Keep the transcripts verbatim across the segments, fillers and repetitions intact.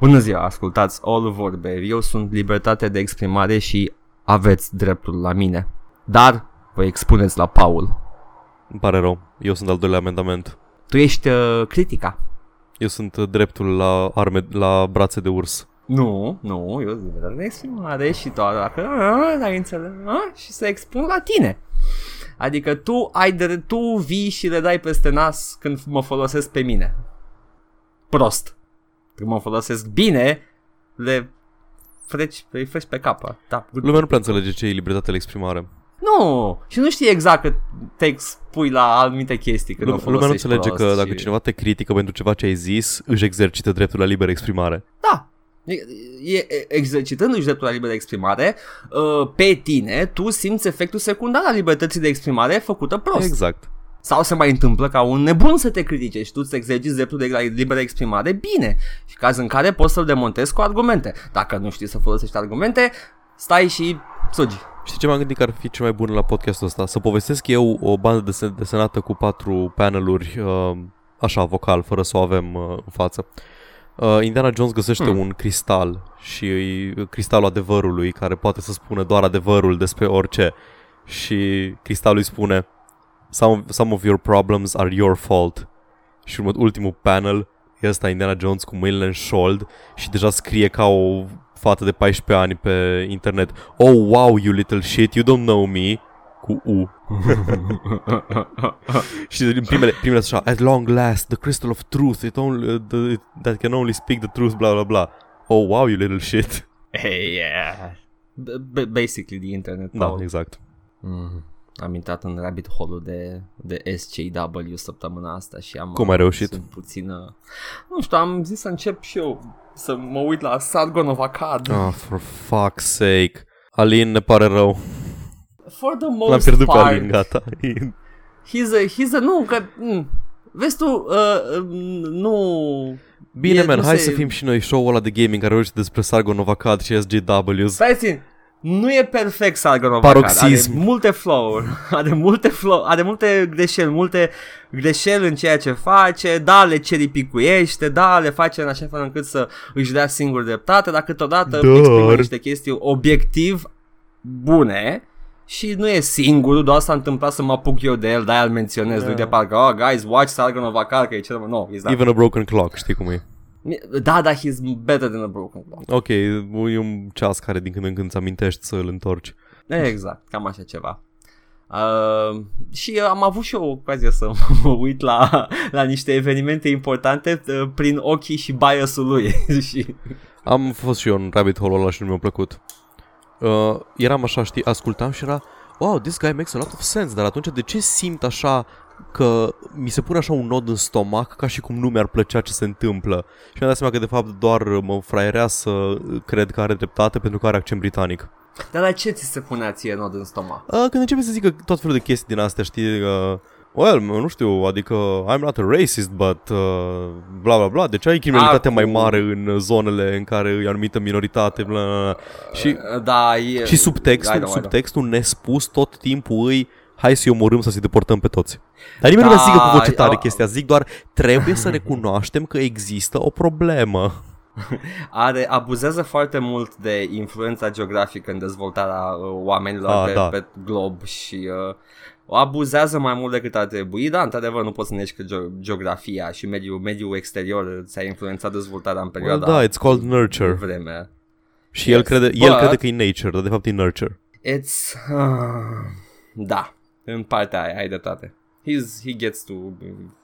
Bună ziua, ascultați All Vorbe, eu sunt Libertate de Exprimare și aveți dreptul la mine, dar vă expuneți la Paul. Îmi pare rău, eu sunt al doilea amendament. Tu ești uh, critica. Eu sunt uh, dreptul la arme, la brațe de urs. Nu, nu, eu sunt Libertate de Exprimare și toată dacă ai înțeles și se expun la tine. Adică tu, ai de, tu vii și le dai peste nas când mă folosesc pe mine. Prost. Când mă folosesc bine, le freci, le freci pe capă. Da. Lumea nu prea înțelege ce e libertatea de exprimare. Nu, și nu știi exact că te expui la anumite chestii când L- o Lumea nu înțelege că și... dacă cineva te critică pentru ceva ce ai zis, își exercită dreptul la liberă exprimare. Da. Exercitându-și dreptul la liberă exprimare pe tine, tu simți efectul secundar al libertății de exprimare făcută prost. Exact. Sau se mai întâmplă ca un nebun să te critique și tu îți exerciți dreptul de liberă exprimare bine, și caz în care poți să-l demontezi cu argumente. Dacă nu știi să folosești argumente, stai și sugi. Știi ce m-am gândit că ar fi cel mai bun la podcastul ăsta? Să povestesc eu o bandă desen- desenată cu patru paneluri, așa, vocal, fără să o avem în față. Indiana Jones găsește hmm. un cristal și cristalul adevărului, care poate să spună doar adevărul despre orice, și cristalul îi spune: Some, some of your problems are your fault. Și urmă, ultimul panel e ăsta, Indiana Jones cu mâinile în șold și deja scrie ca o fată de paisprezece ani pe internet: Oh wow, you little shit, you don't know me. Cu U. Și din primele, primele așa: At long last, the crystal of truth it only, uh, the, it, that can only speak the truth, bla bla bla. Oh wow, you little shit. Hey, yeah. B- Basically the internet. Da, no, exact. Mm-hmm. Am intrat în rabbit hole-ul de, de S C W săptămâna asta și am... Cum ai reușit? Puțină... Nu știu, am zis să încep și eu să mă uit la Sargon of Akkad. Ah, oh, for fuck's sake. Alin, ne pare rău. For the most L-am pierdut part, pe Alin, gata. He's a... He's a... Nu, că... M- vezi tu, uh, nu... Bine, e, man, nu hai se... să fim și noi show-ul ăla de gaming care reușește despre Sargon of Akkad și S G W. Stai țin! Nu e perfect Sargon of Akkad, are multe flow-uri, are multe, flow, are multe greșeli, multe greșeli în ceea ce face, da, le ceripicuiește, da, le face în așa fel încât să își dea singur dreptate, dar câteodată Dar... exprimă niște chestii obiectiv bune și nu e singurul, doar s-a întâmplat să mă apuc eu de el, de-aia îl menționez, yeah. Nu de parcă, oh, guys, watch Sargon of Akkad, că e cel mai... No, exact. Even a broken clock, știi cum e. Da, da, he's better than a broken clock. Ok, e un ceas care din când în când îți amintești să îl întorci. Exact, cam așa ceva. uh, Și am avut și eu ocazia să mă uit la, la niște evenimente importante prin ochii și bias-ul lui. Și... Am fost și eu în rabbit hole-ul ăla și nu mi-a plăcut. uh, Eram așa, știi, ascultam și era: Wow, this guy makes a lot of sense. Dar atunci de ce simt așa că mi se pune așa un nod în stomac, ca și cum nu mi-ar plăcea ce se întâmplă? Și mi-am dat seama că de fapt doar mă fraierea să cred că are dreptate pentru că are accent britanic. Dar la ce ți se punea ție nod în stomac? Când începe să zică tot felul de chestii din astea, știi, uh, well, nu știu, adică I'm not a racist, but uh, bla bla bla, deci ai criminalitatea mai mare în zonele în care e anumită minoritate, bla bla bla. Și, da, e, și subtextul, subtextul nespus tot timpul îi: Hai să-i omorâm, să-i deportăm pe toți. Dar nimeni da, nu zică cu voce tare a... chestia. Zic doar, trebuie să recunoaștem că există o problemă. Are, abuzează foarte mult de influența geografică în dezvoltarea uh, oamenilor a, pe, da. pe glob și... Uh, o abuzează mai mult decât ar trebui, dar într-adevăr nu poți să negi că geografia și mediul, mediul exterior ți-a influențat dezvoltarea în perioada... Well, da, it's called nurture. Vreme. Și yes, el, crede, el but... crede că e nature, dar de fapt e nurture. It's... Uh, da. În partea aia, ai dreptate. He's, he gets to,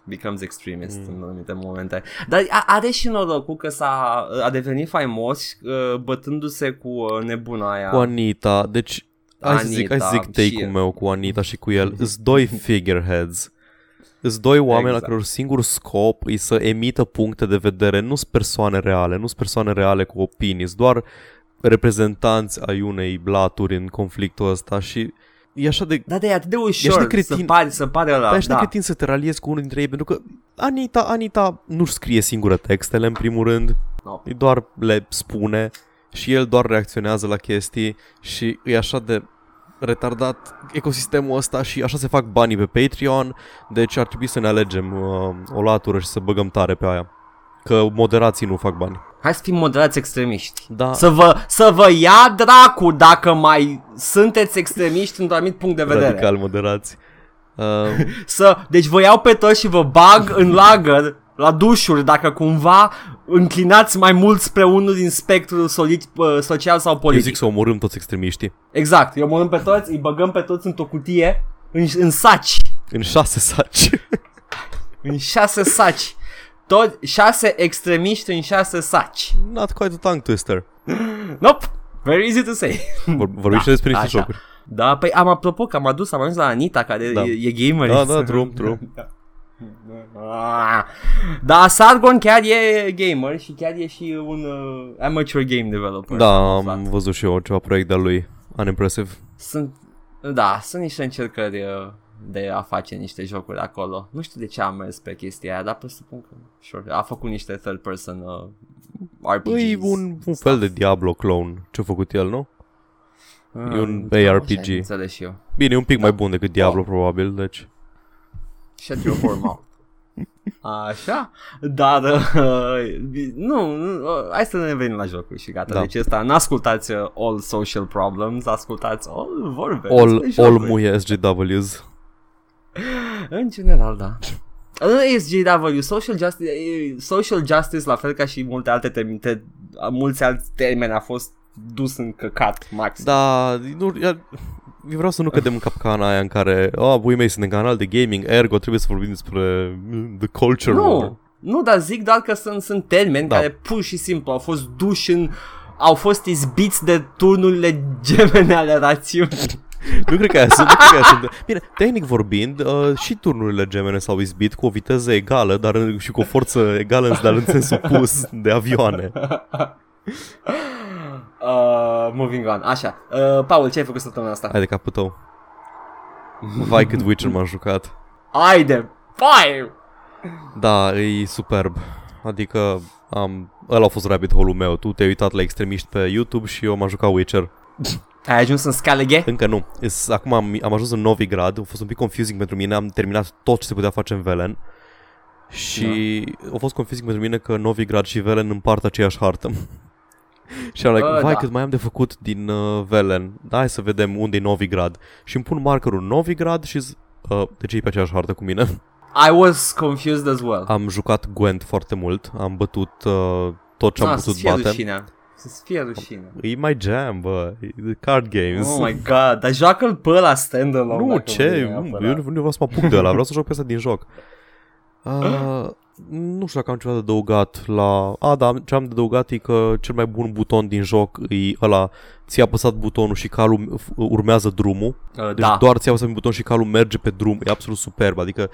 becomes extremist mm. în anumite momente. Dar are și norocul că s-a a devenit faimos uh, bătându-se cu nebuna aia. Cu Anita, deci hai să zic, hai să zic take-ul meu cu Anita și cu el. Îs doi figureheads. Îs doi oameni exact. La căror singur scop e să emită puncte de vedere. Nu sunt persoane reale, nu sunt persoane reale cu opinii. Sunt doar reprezentanți ai unei blaturi în conflictul ăsta și... E așa de... Da, da, e atât de ușor de cretin, să pare, să pare ăla. Dar ești da. de cretin să te raliezi cu unul dintre ei, pentru că Anita, Anita nu-și scrie singură textele, în primul rând. No. Doar le spune și el doar reacționează la chestii și e așa de retardat ecosistemul ăsta și așa se fac banii pe Patreon, deci ar trebui să ne alegem uh, o latură și să băgăm tare pe aia. că moderații nu fac bani. Hai să fim moderați extremiști. Da. Să vă, să vă ia dracu dacă mai sunteți extremiști într-un anumit punct de vedere. Radical moderați. Uh... să, deci vă iau pe toți și vă bag în lagăr, la dușuri, dacă cumva înclinați mai mult spre unul din spectrul solid, social sau politic. Eu zic să omorâm toți extremiștii. Exact, îi omorâm pe toți, îi băgăm pe toți într-o cutie, în, în saci. În șase saci. În șase saci. Tot șase extremiști în șase saci. Not quite a tongue twister. Nope, very easy to say. Vorbește da, despre niște jocuri. Da, păi am apropo că am adus, am ajuns la Anita care da. e, e gamer. Da, da, true, true. Da, Sargon chiar e gamer și chiar e și un uh, amateur game developer. Da, am aflat. Văzut și eu ceva proiect de-al lui. Unimpressive. Sunt, da, sunt niște încercări uh, de a face niște jocuri acolo. Nu știu de ce am mers pe chestia aia, dar presupun că sure, a făcut niște third person uh, R P Gs. E un, un fel de Diablo clone. Ce-a făcut el, nu? Uh, e un A R P G. Înțeles și eu. Bine, e un pic da. mai bun decât Diablo oh. probabil, deci shut your whore mouth. Așa, dar uh, nu, nu, hai să ne venim la jocuri și gata, da. Deci ăsta, n-ascultați all social problems, ascultați all vorbe. All, all muie S G Ws. În general, da. S G W, social justice, social justice, la fel ca și multe alte termeni, te, mulți alți termeni a fost dus în căcat, maxim. Da, nu, eu vreau să nu cădem în capcana aia în care, oh, bui mei, sunt în canal de gaming, ergo, trebuie să vorbim despre the culture. Nu, or... nu, dar zic doar că sunt, sunt termeni da. care pur și simplu au fost duși în, au fost izbiți de turnurile gemene ale rațiunii. Nu cred că aia sunt, nu cred că aia sunt. Bine, tehnic vorbind, uh, și turnurile gemene s-au izbit cu o viteză egală, dar și cu o forță egală, dar în sens opus de avioane. Uh, moving on, așa. Uh, Paul, ce ai făcut săptămâna asta? Hai de capul tău. Vai cât Witcher m-am jucat. Hai de pai! Da, e superb. Adică, am... ăla a fost rabbit hole-ul meu. Tu te-ai uitat la extremiști pe YouTube și eu m-am jucat Witcher. Ai ajuns în Scaleghe? Încă nu. Acum am, am ajuns în Novigrad. A fost un pic confusing pentru mine. Am terminat tot ce se putea face în Velen. Și da. a fost confusing pentru mine că Novigrad și Velen împart aceeași hartă. Și am like, uh, vai da. cât mai am de făcut din uh, Velen. Da, hai să vedem unde e Novigrad. Și îmi pun markerul Novigrad și uh, de ce e pe aceeași hartă cu mine? I was confused as well. Am jucat Gwent foarte mult. Am bătut uh, tot ce am putut bate. Să-ți fie rușine. E my jam, bă. Card games. Oh my god. Dar joacă-l pe ăla stand-alone. Nu, ce? Nu, eu nu vreau să mă apuc de ăla. Vreau să joc pe ăsta din joc. Uh, nu știu dacă am ceva de adăugat la... A, da, ce am de adăugat e că cel mai bun buton din joc e ăla. Ți-a apăsat butonul și calul urmează drumul. Uh, deci da. doar ți-a apăsat buton și calul merge pe drum. E absolut superb. Adică...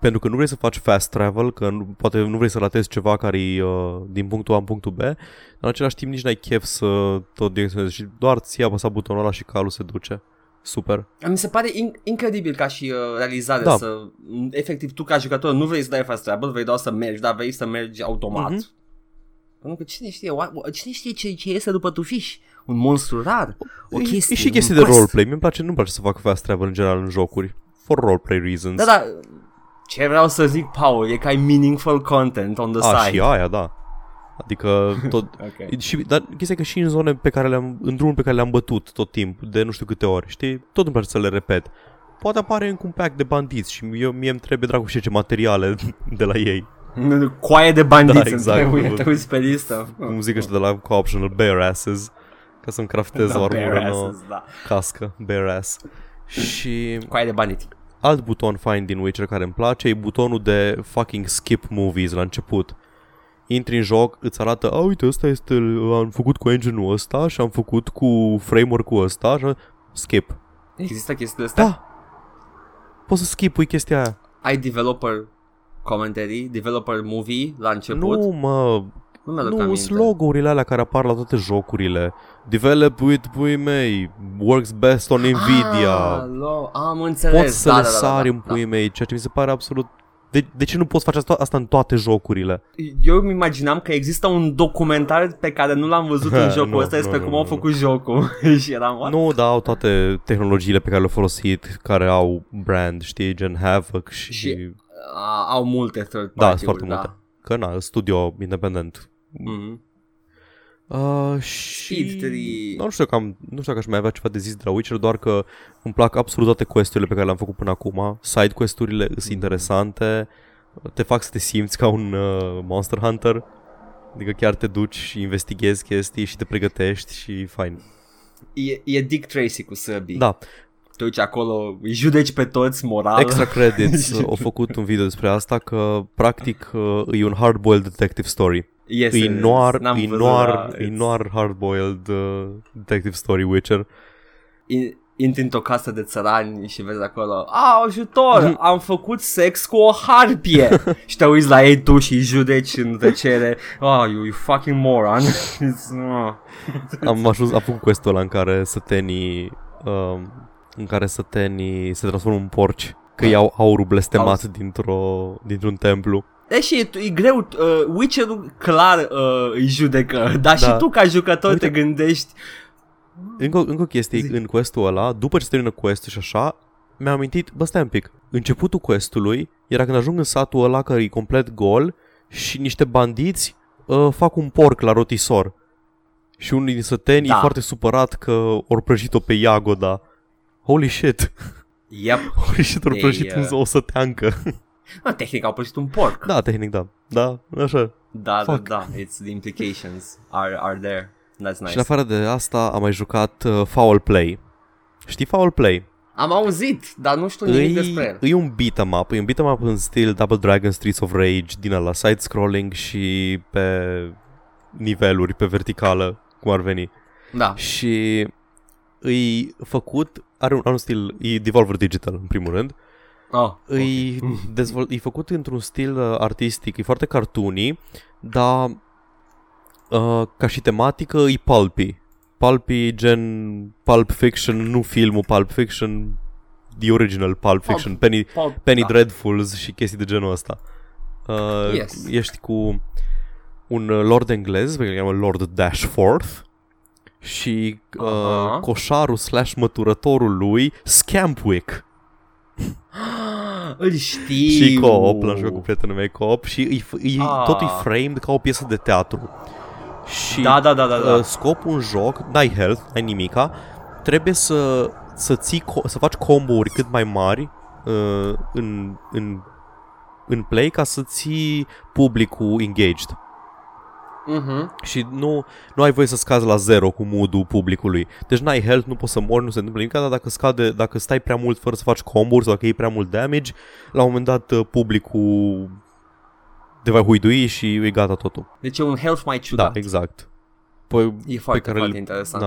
pentru că nu vrei să faci fast travel, că nu, poate nu vrei să ratezi ceva care e uh, din punctul A în punctul B, dar în același timp nici n-ai chef să tot direcționezi și doar ți-ai apăsat butonul ăla și calul se duce. Super. Mi se pare in- incredibil ca și uh, realizare da. să, efectiv, tu ca jucător nu vrei să dai fast travel, vrei doar să mergi, dar vrei să mergi automat. Mm-hmm. Pentru că cine știe, cine știe ce, ce iese după tufiș? Un monstru rar? O chestie, e și chestii de roleplay. Mi-mi place, nu-mi place să fac fast travel în general în jocuri. For roleplay reasons. Da, da. Ce vreau să zic, Paul, e că ai meaningful content on the A, side. A, și aia, da. Adică tot... okay. și, dar chestia că și în zone pe care le-am... în drumul pe care le-am bătut tot timpul, de nu știu câte ori, știi? Tot îmi place să le repet. Poate apare încă un pack de bandiți și eu, mie îmi trebuie, dracu, știe ce materiale de la ei. Coaie de bandiți da, exact, îmi trebuie, te uiți pe listă. Cum zic ăștia de la co-optional, bare asses, ca să-mi craftez da, o armură nouă, da. cască, bare ass. Și... coaie de bandiți. Alt buton fain din Witcher care îmi place e butonul de fucking skip movies la început. Intri în joc, îți arată, a, uite, ăsta este, am făcut cu engine-ul ăsta și am făcut cu framework-ul ăsta și skip. Există chestia asta? Da. Poți să skip-ui chestia aia. Ai developer commentary, developer movie la început? Nu, mă... Nu, nu sunt logo-urile alea care apar la toate jocurile. Develop with pui mei, works best on Nvidia. Ah, lo, am înțeles. Poți să da, le da, sari da, în pui da. mei, ceea ce mi se pare absolut... De, de ce nu poți face asta în toate jocurile? Eu îmi imaginam că există un documentar pe care nu l-am văzut în jocul ăsta despre cum au făcut jocul. Și eram... Nu, dar au toate tehnologiile pe care le-au folosit, care au brand, știi, gen Havoc și... și a, au multe third party-uri, da. Multe. că na, studio independent. Mm-hmm. Uh, și nu știu că am, nu știu că aș mai avea ceva de zis de la Witcher, doar că îmi plac absolut toate quest-urile pe care le-am făcut până acum. Side quest-urile mm-hmm. sunt interesante, te fac să te simți ca un uh, Monster Hunter. Adică chiar te duci și investighezi chestii și te pregătești și fain. E, e Dick Tracy cu săbii. Da. Te uiți acolo, îi judeci pe toți moral. Extra Credits au făcut un video despre asta, că practic e un hard-boiled detective story. Yes, e noir, e noir, e noir hard-boiled uh, detective story Witcher. In- Intri într-o casă de țărani și vezi acolo, a, ajutor, am făcut sex cu o harpie. Și te uiți la ei tu și judeci în tăcere. Oh, you fucking moron. Am ajuns, am făcut quest-ul ăla în care sătenii uh, în care sătenii se transformă în porci, că iau aurul blestemat dintr-o, dintr-un templu. Deși e, e greu, uh, Witcher-ul clar uh, îi judecă, dar da. Și tu ca jucător Uite. te gândești. Încă, încă o chestie, Zic. în quest-ul ăla, după ce se termină quest-ul și așa, mi-am amintit, bă, stai un pic, începutul quest-ului era când ajung în satul ăla care e complet gol și niște bandiți uh, fac un porc la rotisor. Și unul din săteni da. e foarte supărat că ori prăjit-o pe Iagoda. Holy shit! Yep. Holy shit, ori prăjit uh... o săteancă. No, tehnic, au prăjit un porc. Da, tehnic, da. Da, așa. Da, Fuck. da, da. It's the implications are, are there. That's nice. Și în afară de asta am mai jucat uh, Foul Play. Știi Foul Play? Am auzit, dar nu știu nimic e, despre el. E un beat'em up, e un beat'em up în stil Double Dragon, Streets of Rage, din ala side-scrolling și pe niveluri, pe verticală, cum ar veni. Da. Și e făcut, are un, are un stil, e Devolver Digital în primul rând. Oh, e, okay. dezvol, e făcut într-un stil artistic, e foarte cartoony, dar... Uh, ca și tematică e pulpy. Pulpy gen Pulp Fiction, nu filmul Pulp Fiction, the original Pulp Fiction, pulp, Penny, pulp, Penny da. Dreadfuls și chestii de genul ăsta. Uh, yes. Ești cu un lord englez, pe care îl cheamă Lord Dashforth, și uh, uh-huh. coșarul slash măturătorul lui Scampwick. Îl știu. Și co-op, l-am jucat cu prietenii mei co-op și ah. tot e framed ca o piesă de teatru. Și da, da, da, da, da. Scopul în joc, n-ai health, n-ai nimica, trebuie să, să, ții, să faci combo-uri cât mai mari uh, în, în, în play ca să ții publicul engaged. Uh-huh. Și nu, nu ai voie să scazi la zero cu mood-ul publicului. Deci n-ai health, nu poți să mori, nu se întâmplă nimic, dar dacă, scade, dacă stai prea mult fără să faci combo-uri sau dacă iei prea mult damage, la un moment dat publicul... te va huidui și e gata totul. Deci e un health mai ciudat. Da, exact. Păi, e foarte, foarte le... interesant.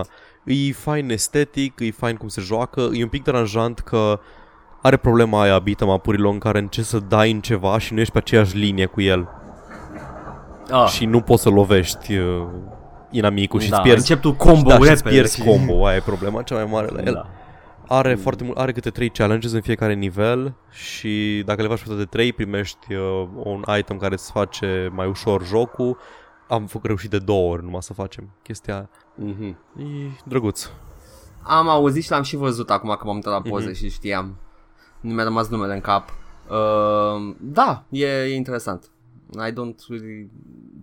Da. E fain estetic, e fain cum se joacă, e un pic deranjant că are problema aia beat-em up-urilor în care încerci să dai în ceva și nu ești pe aceeași linie cu el. Ah. Și nu poți să lovești uh, inamicul și da, îți pierzi... Începtul combo, da, îți pierzi combo, aia e problema cea mai mare la el. Da. Are mm. foarte mult, are câte trei challenges în fiecare nivel și dacă le faci pe toate trei primești uh, un item care îți face mai ușor jocul. Am făcut reușit de două ori numai să facem chestia aia. Mm-hmm. E drăguț. Am auzit și l-am și văzut acum că m-am uitat la poze mm-hmm. și știam. Nu mi-a rămas numele în cap. Uh, da, e, e interesant. I don't really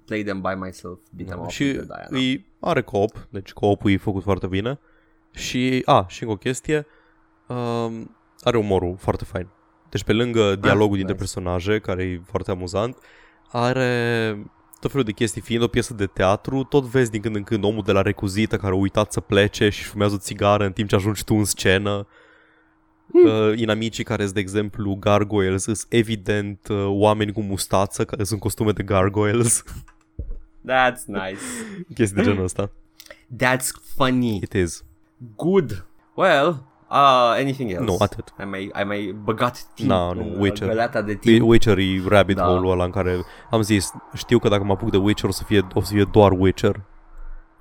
play them by myself. No. Și îi are co-op, deci co-opul e făcut foarte bine. Și, a, și încă o chestie, uh, are umorul foarte fain. Deci pe lângă dialogul ah, dintre nice. personaje, care e foarte amuzant, are tot felul de chestii, fiind o piesă de teatru, tot vezi din când în când omul de la recuzită care a uitat să plece și fumează o țigară în timp ce ajungi tu în scenă. Hmm. Uh, inamicii care sunt, de exemplu, gargoyles, sunt evident uh, oameni cu mustață care sunt costume de gargoyles. That's nice. Chestii de genul ăsta. That's funny. It is. Good. Well, uh, anything else? Nu, atât. Am mai, am mai băgat timp no, în no, Witcher. Găleata de timp. Witcher e rabbit da. hole-ul ăla în care am zis, știu că dacă mă apuc de Witcher o să fie, o să fie doar Witcher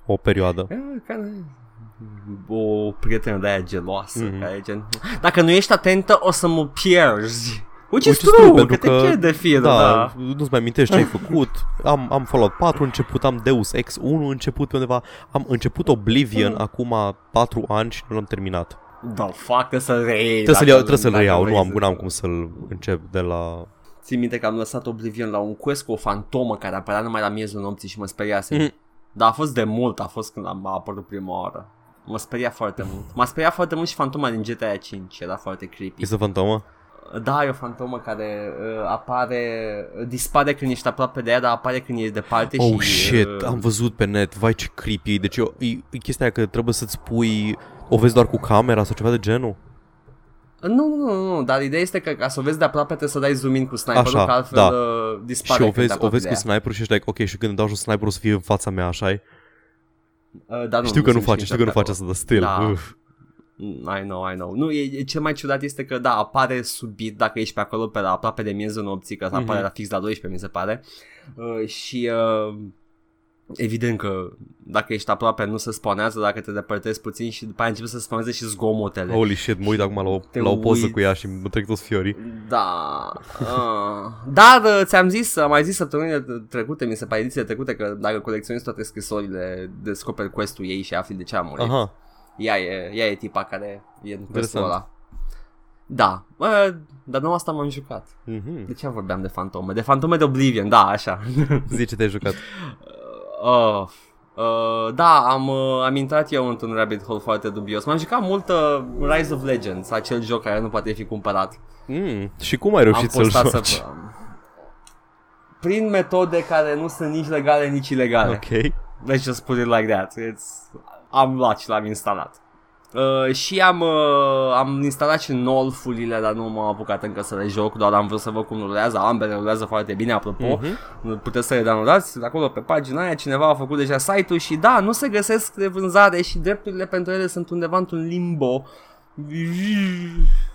o perioadă. O prietenă de aia geloasă, mm-hmm. care gen, dacă nu ești atentă o să mă pierzi. Which is true, true că, că te pierd de fie, da, da. Nu-ți mai amintești ce ai făcut. Am, am Fallout patru început, am Deus Ex unu început pe undeva. Am început Oblivion mm. acum patru ani și nu l-am terminat. Da, fuck, trebuie să-l reiei. Trebuie să-l reiau, nu am, n-am cum să-l încep de la Țin minte că am lăsat Oblivion la un quest cu o fantomă care apărea numai la miezul nopții și mă speriase. Mm-hmm. Dar a fost de mult, a fost când am apărut prima oară. Mă speria foarte mult. M-a speriat foarte mult și fantoma din G T A cinci, era foarte creepy. Este o fantomă? Da, e o fantomă care uh, apare, dispare când ești aproape de ea, dar apare când ești departe. Oh, și... Oh shit, uh, am văzut pe net, vai ce creepy. Deci eu, e, e chestia că trebuie să-ți pui, o vezi doar cu camera sau ceva de genul? Nu, nu, nu, nu, dar ideea este că ca să o vezi de aproape trebuie să dai zoom in cu sniperul, așa, că altfel da. uh, dispare. Și o vezi, o vezi cu sniperul și ești like, ok, și când îmi dau jos sniperul o să fie în fața mea, așa-i? Uh, da, nu, știu nu, că nu face, știu că nu face asta, dar still, da. Uf. I know, I know. Nu, e, cel mai ciudat este că, da, apare subit dacă ești pe acolo, pe la aproape de miezul nopții, că apare mm-hmm. la fix la douăsprezece, mi se pare. Uh, și uh, evident că dacă ești aproape nu se spawnează, dacă te depărtezi puțin și după aia începe să spawneze și zgomotele. Holy shit, mă uit acum la o, la o poză cu ea și mă trec toți fiorii. Da. Uh, dar ți-am zis, am mai zis săptămânile trecute, mi se pare edițiile trecute, că dacă colecționezi toate scrisorile, descoperi quest-ul ei și afli de ce a murit. Aha. Ea e, ea e tipa care e în questul ăla. Da, bă, dar nu asta m-am jucat. Mm-hmm. De ce vorbeam de fantome? De fantome de Oblivion, da, așa. Zici ce te-ai jucat. Uh, uh, da, am, uh, am intrat eu într-un rabbit hole foarte dubios. M-am jucat mult uh, Rise of Legends, acel joc care nu poate fi cumpărat. Mm, și cum ai reușit să-l joci? Să, um, prin metode care nu sunt nici legale, nici ilegale. Ok. Let's just put it like that. It's... Am luat și l-am instalat. Uh, și am, uh, am instalat și nolfurile, dar nu m-am apucat încă să le joc, doar am vrut să văd cum rulează. Ambele rulează foarte bine, apropo. Uh-huh. Puteți să le downloadați. De acolo pe pagina aia cineva a făcut deja site-ul și da, nu se găsesc de vânzare și drepturile pentru ele sunt undeva într-un limbo.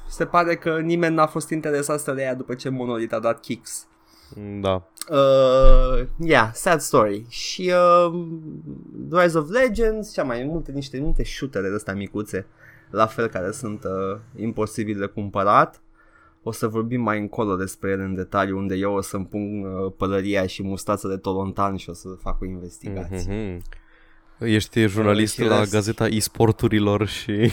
Se pare că nimeni n-a fost interesat să le ia după ce Monolith a dat kicks. Da. Uh, yeah, sad story. Și uh, Rise of Legends, cea mai multe, niște multe shootere de astea micuțe, la fel, care sunt uh, imposibil de cumpărat. O să vorbim mai încolo despre ele în detaliu, unde eu o să-mi pun uh, pălăria și mustața de tolontan și o să fac o investigație. Mm-hmm. Ești jurnalist la rest... Gazeta e-sporturilor și...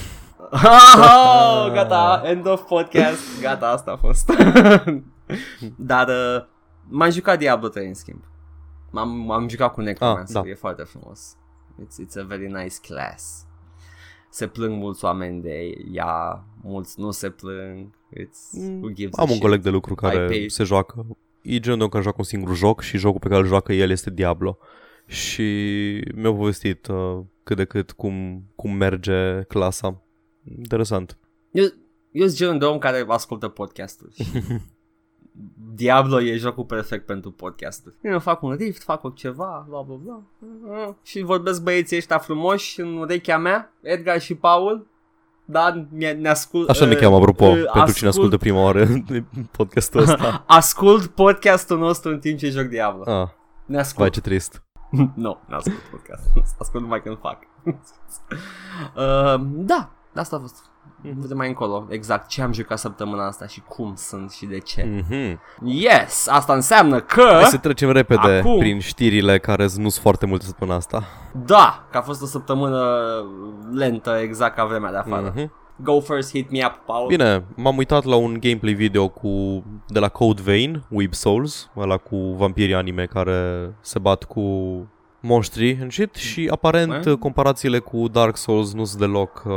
Oh, gata, end of podcast. Gata, asta a fost. Dar... Uh, m-am jucat Diablo trei în schimb. M-am, m-am jucat cu Necromancer, ah, da. E foarte frumos. It's, it's a very nice class. Se plâng mulți oameni de ea, mulți nu se plâng. It's, who gives Am un shit. Coleg de lucru care se joacă. E genul care joacă un singur joc și jocul pe care îl joacă el este Diablo. Și mi-au povestit uh, cât de cât cum, cum merge clasa. Interesant. Eu, eu sunt genul de om care ascultă podcasturi. Diablo e jocul perfect pentru podcasturi. Eu fac un rift, fac ceva, bla bla bla, și vorbesc băieții ăștia frumoși în urechea mea, Edgar și Paul. Dar ne ascult. Așa ne uh, cheamă, apropo, uh, pentru ascult... cine ascultă prima oară podcastul ăsta. Ascult podcastul nostru în timp ce joc Diablo. Ah. Ne ascult. Vai, ce trist. Nu, no, ne ascult podcastul. Ascult numai când fac. uh, Da, asta a fost. Vedem mai încolo exact ce am jucat săptămâna asta și cum sunt și de ce. Mm-hmm. Yes, asta înseamnă că... Hai să trecem repede acum... prin știrile care nu sunt foarte multe săptămâna asta. Da, că a fost o săptămână lentă, exact ca vremea de afară. Mm-hmm. Go first, hit me up, Paul. Bine, m-am uitat la un gameplay video cu de la Code Vein, Weeb Souls, ăla cu vampirii anime care se bat cu... monștri în shit și aparent Bă? comparațiile cu Dark Souls nu sunt deloc uh,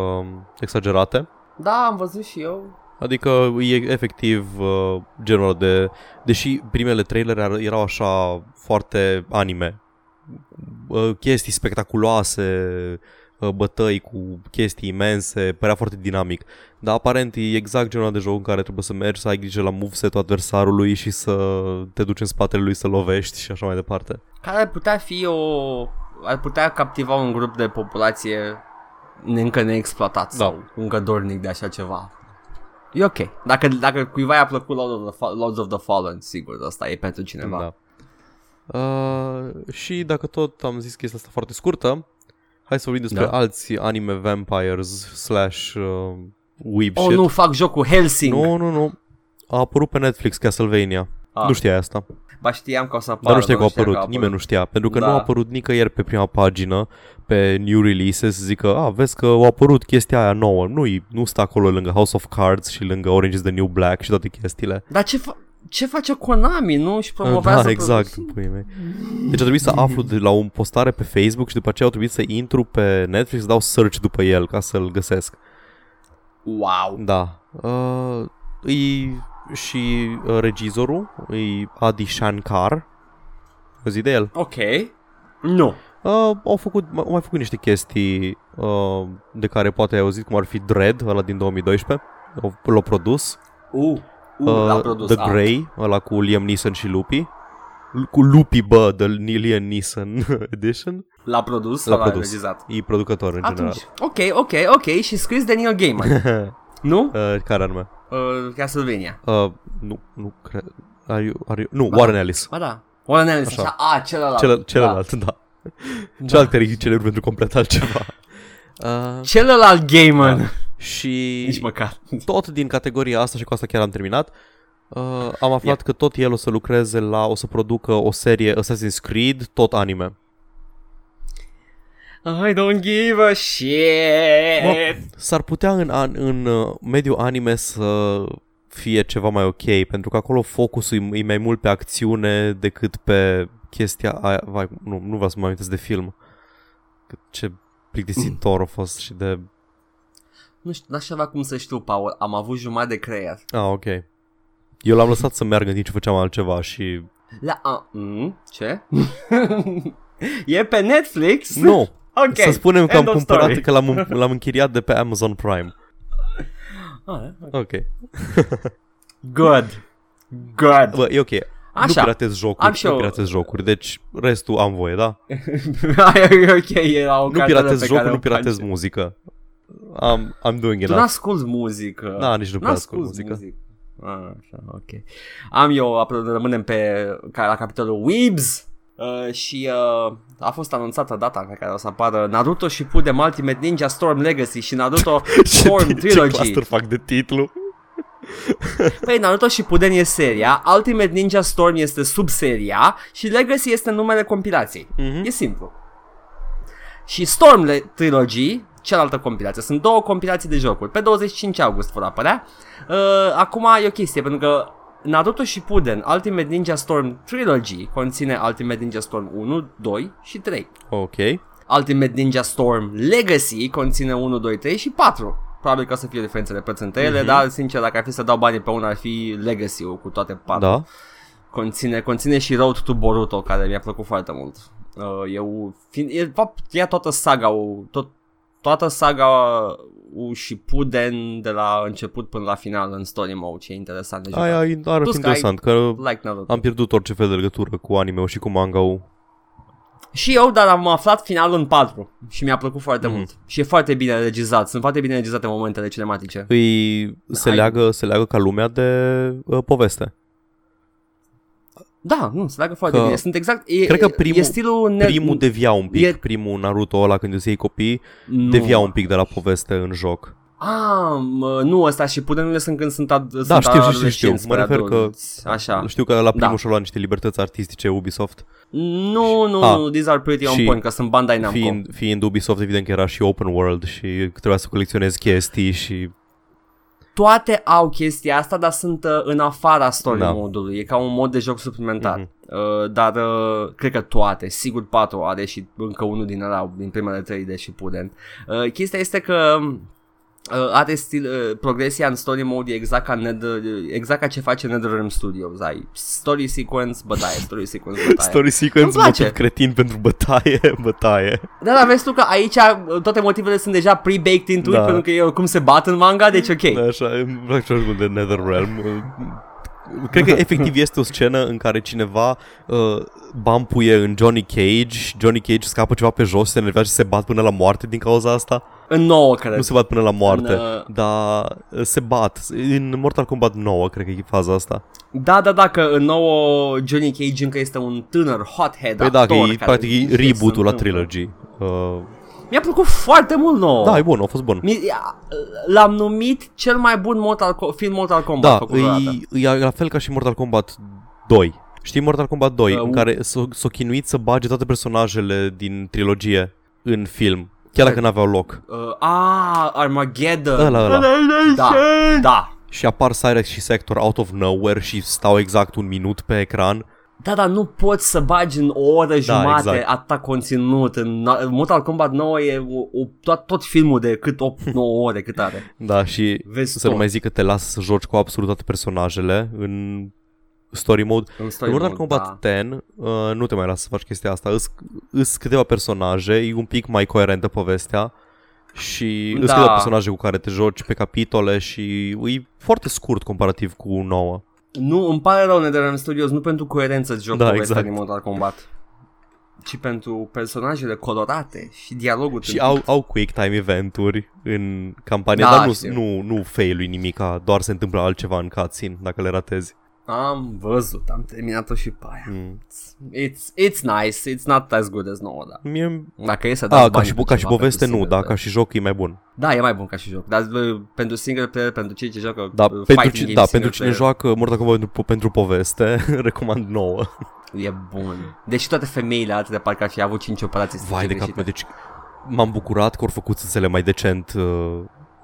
exagerate. Da, am văzut și eu. Adică e efectiv uh, genul de... Deși primele trailere erau așa foarte anime. Uh, chestii spectaculoase, uh, bătăi cu chestii imense, părea foarte dinamic. Dar aparent e exact genul de joc în care trebuie să mergi, să ai grijă la moveset-ul adversarului și să te duci în spatele lui să lovești și așa mai departe. Care ar putea fi o... ar putea captiva un grup de populație încă neexploatat, da, sau încă dornic de așa ceva. E ok. Dacă, dacă cuiva i-a plăcut Lords of the Fallen, sigur, asta e pentru cineva. Da. Uh, și dacă tot am zis chestia asta foarte scurtă, hai să vorbim despre da. alți anime vampires slash uh, weeb oh, shit. Oh, nu, fac jocul Hellsing. Nu, nu, nu. A apărut pe Netflix Castlevania. Ah. Nu știai asta. Ba știam că o să apară. Dar nu știa că a apărut, apărut, nimeni nu știa, pentru că da. nu a apărut nicăieri pe prima pagină, pe new releases, zică, a, vezi că a apărut chestia aia nouă, nu, nu stă acolo lângă House of Cards și lângă Orange is the New Black și toate chestiile. Dar ce, fa- ce face Konami, nu? Și promovează... Da, exact, puii mei. Deci a trebuit să aflu de la o postare pe Facebook și după aceea a trebuit să intru pe Netflix, să dau search după el ca să-l găsesc. Wow! Da. Uh, e și uh, regizorul, e Adi Shankar. O zi de el. Ok. Nu. Uh, au, făcut, au mai făcut niște chestii uh, de care poate ai auzit, cum ar fi Dread, ăla din două mii doisprezece. L-a produs. Uh. Uh, uh, The Grey, ăla cu Liam Neeson și Lupi. Cu Lupi, bă, de Liam Neeson edition. L-a produs sau l-a, l-a regizat? E producător în Atunci. general. Ok, ok, ok. Și scris de Neil Gaiman. Nu? Uh, care anume? Uh, Castlevania. Uh, nu, nu cred. Are you, are you... Nu, ba, Warren Ellis. Ba da. Warren Ellis. Așa. Așa. A, celălalt. Cel, celălalt, da. da. Celălalt care e celebru pentru complet altceva. Uh, celălalt Gaiman. Da. Și nici măcar. Tot din categoria asta, și cu asta chiar am terminat, uh, am aflat yeah. că tot el o să lucreze la, o să producă o serie Assassin's Creed, tot anime. I don't give a shit. Mă, s-ar putea în, an, în mediul anime să fie ceva mai ok, pentru că acolo focusul e mai mult pe acțiune decât pe chestia aia. Vai, nu, nu vreau să mă amintesc de film. Ce plictisitor a fost și de... Nu știu, n-aș avea cum să știu, Paul. Am avut jumătate de creier. Ah, ok. Eu l-am lăsat să meargă în timp ce făceam altceva și... La, a, m- ce? E pe Netflix? Nu. Ok. Să spunem că End am cumpărat, story. Că l-am, l-am închiriat de pe Amazon Prime. Ah, ok. okay. Good. Good. Bă, e ok. Așa. Nu piratez jocuri, nu piratez jocuri, deci restul am voie, da? Okay, era o nu piratez jocuri, nu piratez face. muzică. I'm, I'm doing it. Tu n-asculti muzică. Da, nici nu ascult muzică. muzică. Ah, așa, ok. Am eu, rămânem pe la capitolul Weebs uh, și uh, a fost anunțată data pe care o să apară Naruto Shippuden, Ultimate Ninja Storm Legacy și Naruto Storm Trilogy. Ce cluster fac de titlu? Păi Naruto Shippuden e seria, Ultimate Ninja Storm este subseria și Legacy este numele compilației. Mm-hmm. E simplu. Și Storm le- Trilogy, cealaltă compilație. Sunt două compilații de jocuri. Pe douăzeci și cinci august vor apărea. Uh, acum e o chestie, pentru că Naruto Shippuden Ultimate Ninja Storm Trilogy conține Ultimate Ninja Storm unu, doi și trei. Ok. Ultimate Ninja Storm Legacy conține unu, doi, trei și patru. Probabil că o să fie diferențe de preț între ele, mm-hmm. dar sincer, dacă ar fi să dau banii pe una, ar fi Legacy-ul cu toate patru. Da. Conține, conține și Road to Boruto, care mi-a plăcut foarte mult. Uh, eu, fiind, e, fapt, ia toată saga-ul, tot Toată saga Shippuden de la început până la final în story mode, ce e interesant de jucat. Aia e interesant, că like am pierdut orice fel de legătură cu anime-ul și cu manga-ul. Și eu, dar am aflat finalul în patru și mi-a plăcut foarte mm. mult. Și e foarte bine regizat, sunt foarte bine regizate momentele cinematice. Îi se leagă, se leagă ca lumea de uh, poveste. Da, nu, se leagă foarte că bine. Sunt exact, e, cred că primul, e stilul ne- primul devia un pic, e... primul Naruto ăla când îți iei copii, nu. devia un pic de la poveste în joc. Ah, mă, nu, ăsta și puterile sunt când sunt adolescenți. Da, știu, știu, știu, mă refer că așa. Știu că la primul da. și-a luat niște libertăți artistice Ubisoft. Nu, nu, ah, nu, these are pretty on point, că sunt Bandai Namco. Fiind, fiind Ubisoft, evident că era și open world și trebuia să colecționezi chestii și... Toate au chestia asta, dar sunt uh, în afara story da. mode-ului. E ca un mod de joc suplimentar. Mm-hmm. Uh, dar uh, cred că toate, sigur patru are și încă unul din ăla, din primele trei de Shippuden. Uh, chestia este că uh, are stil, uh, progresia în story mode e exact ca, Ned, exact ca ce face NetherRealm Studios. Ai story sequence, bătaie, story sequence, bătaie. Story sequence, motiv cretin pentru bătaie, bătaie. Da, dar vezi tu că aici toate motivele sunt deja pre-baked into da. it, pentru că eu cum se bat în manga, deci ok. Da, așa, îmi plac ce de NetherRealm. Cred că efectiv este o scenă în care cineva uh, bampuie în Johnny Cage, Johnny Cage scapă ceva pe jos, se enervează și se bat până la moarte din cauza asta. În nouă, cred. Nu se bat până la moarte, în, uh... dar se bat. În Mortal Kombat nouă, cred că e faza asta. Da, da, da, că în nouă Johnny Cage încă este un tânăr hothead păi actor. Păi da, că e practic reboot-ul la trilogy. Uh... Mi-a plăcut foarte mult nouă. Da, e bun, a fost bun. L-am numit cel mai bun Mortal Co- film Mortal Kombat da, făcut e, e la fel ca și Mortal Kombat doi. Știi Mortal Kombat doi, uh, în care s-o, s-o chinuit să bage toate personajele din trilogie în film. Chiar dacă n-aveau loc. Uh, a, Armageddon. Da, da, da. Da, da. și apar Sirex și Sector out of nowhere și stau exact un minut pe ecran. Da, dar nu poți să bagi în o oră da, jumate exact. atâta conținut. În Mortal Kombat nouă e o, o, tot, tot filmul de cât opt nouă ore cât are. Da, și vezi să tot. Nu mai zic că te lasă să joci cu absolut toate personajele în story mode. În story Mortal mode, Kombat da. zece uh, nu te mai lasă să faci chestia asta. Îs câteva personaje, e un pic mai coerentă povestea. Și da. îs câteva personaje cu care te joci pe capitole și e foarte scurt comparativ cu nouă. Nu, îmi pare rău, Netherrealm Studios, nu pentru coerență joc da, povestea exact. din Mortal Kombat, ci pentru personajele colorate și dialogul. Și au, au quick time eventuri în campanie, da, dar nu, nu, nu fail-ui nimica, doar se întâmplă altceva în cutscene dacă le ratezi. Am văzut, am terminat-o și pe aia. Mm. It's, it's nice, it's not as good as nouă, da. Mie... Dacă e să dați ah, bani ca și, ca și poveste nu, da, ca și joc e mai bun. Da, e mai bun ca și joc, dar pentru single player, pentru cei ce joacă da, fighting games. Da, pentru cine joacă Mortal Kombat pentru, pentru poveste, recomand nouă. E bun. Deci toate femeile atât de parcă ar fi avut cinci operații. Vai de capul, deci m-am bucurat că au făcut sâsele mai decent,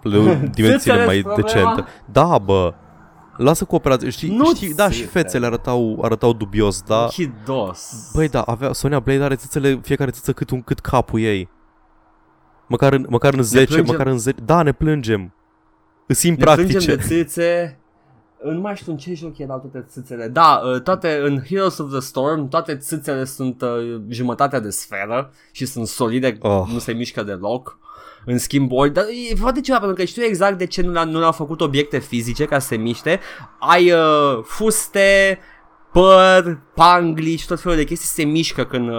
le, dimensiile mai decente. Da, bă. Lasă cu operații, știi, știi da, și fețele arătau, arătau dubios, da. Hidos. Băi, da, avea, Sonya Blade are țâțele, fiecare țâță cât un cât capul ei. Măcar în, măcar în zece, măcar în zece, da, ne plângem. Îmi practice. Ne plângem de țâțe. Nu mai știu în ce joc erau toate țâțele. Da, toate în Heroes of the Storm, toate țâțele sunt uh, jumătatea de sferă și sunt solide, oh. nu se mișcă deloc. În schimb, ori, dar e foarte ceva, pentru că știu exact de ce nu, nu le-au făcut obiecte fizice ca să se miște. Ai uh, fuste, păr, pangli și tot felul de chestii se mișcă când uh,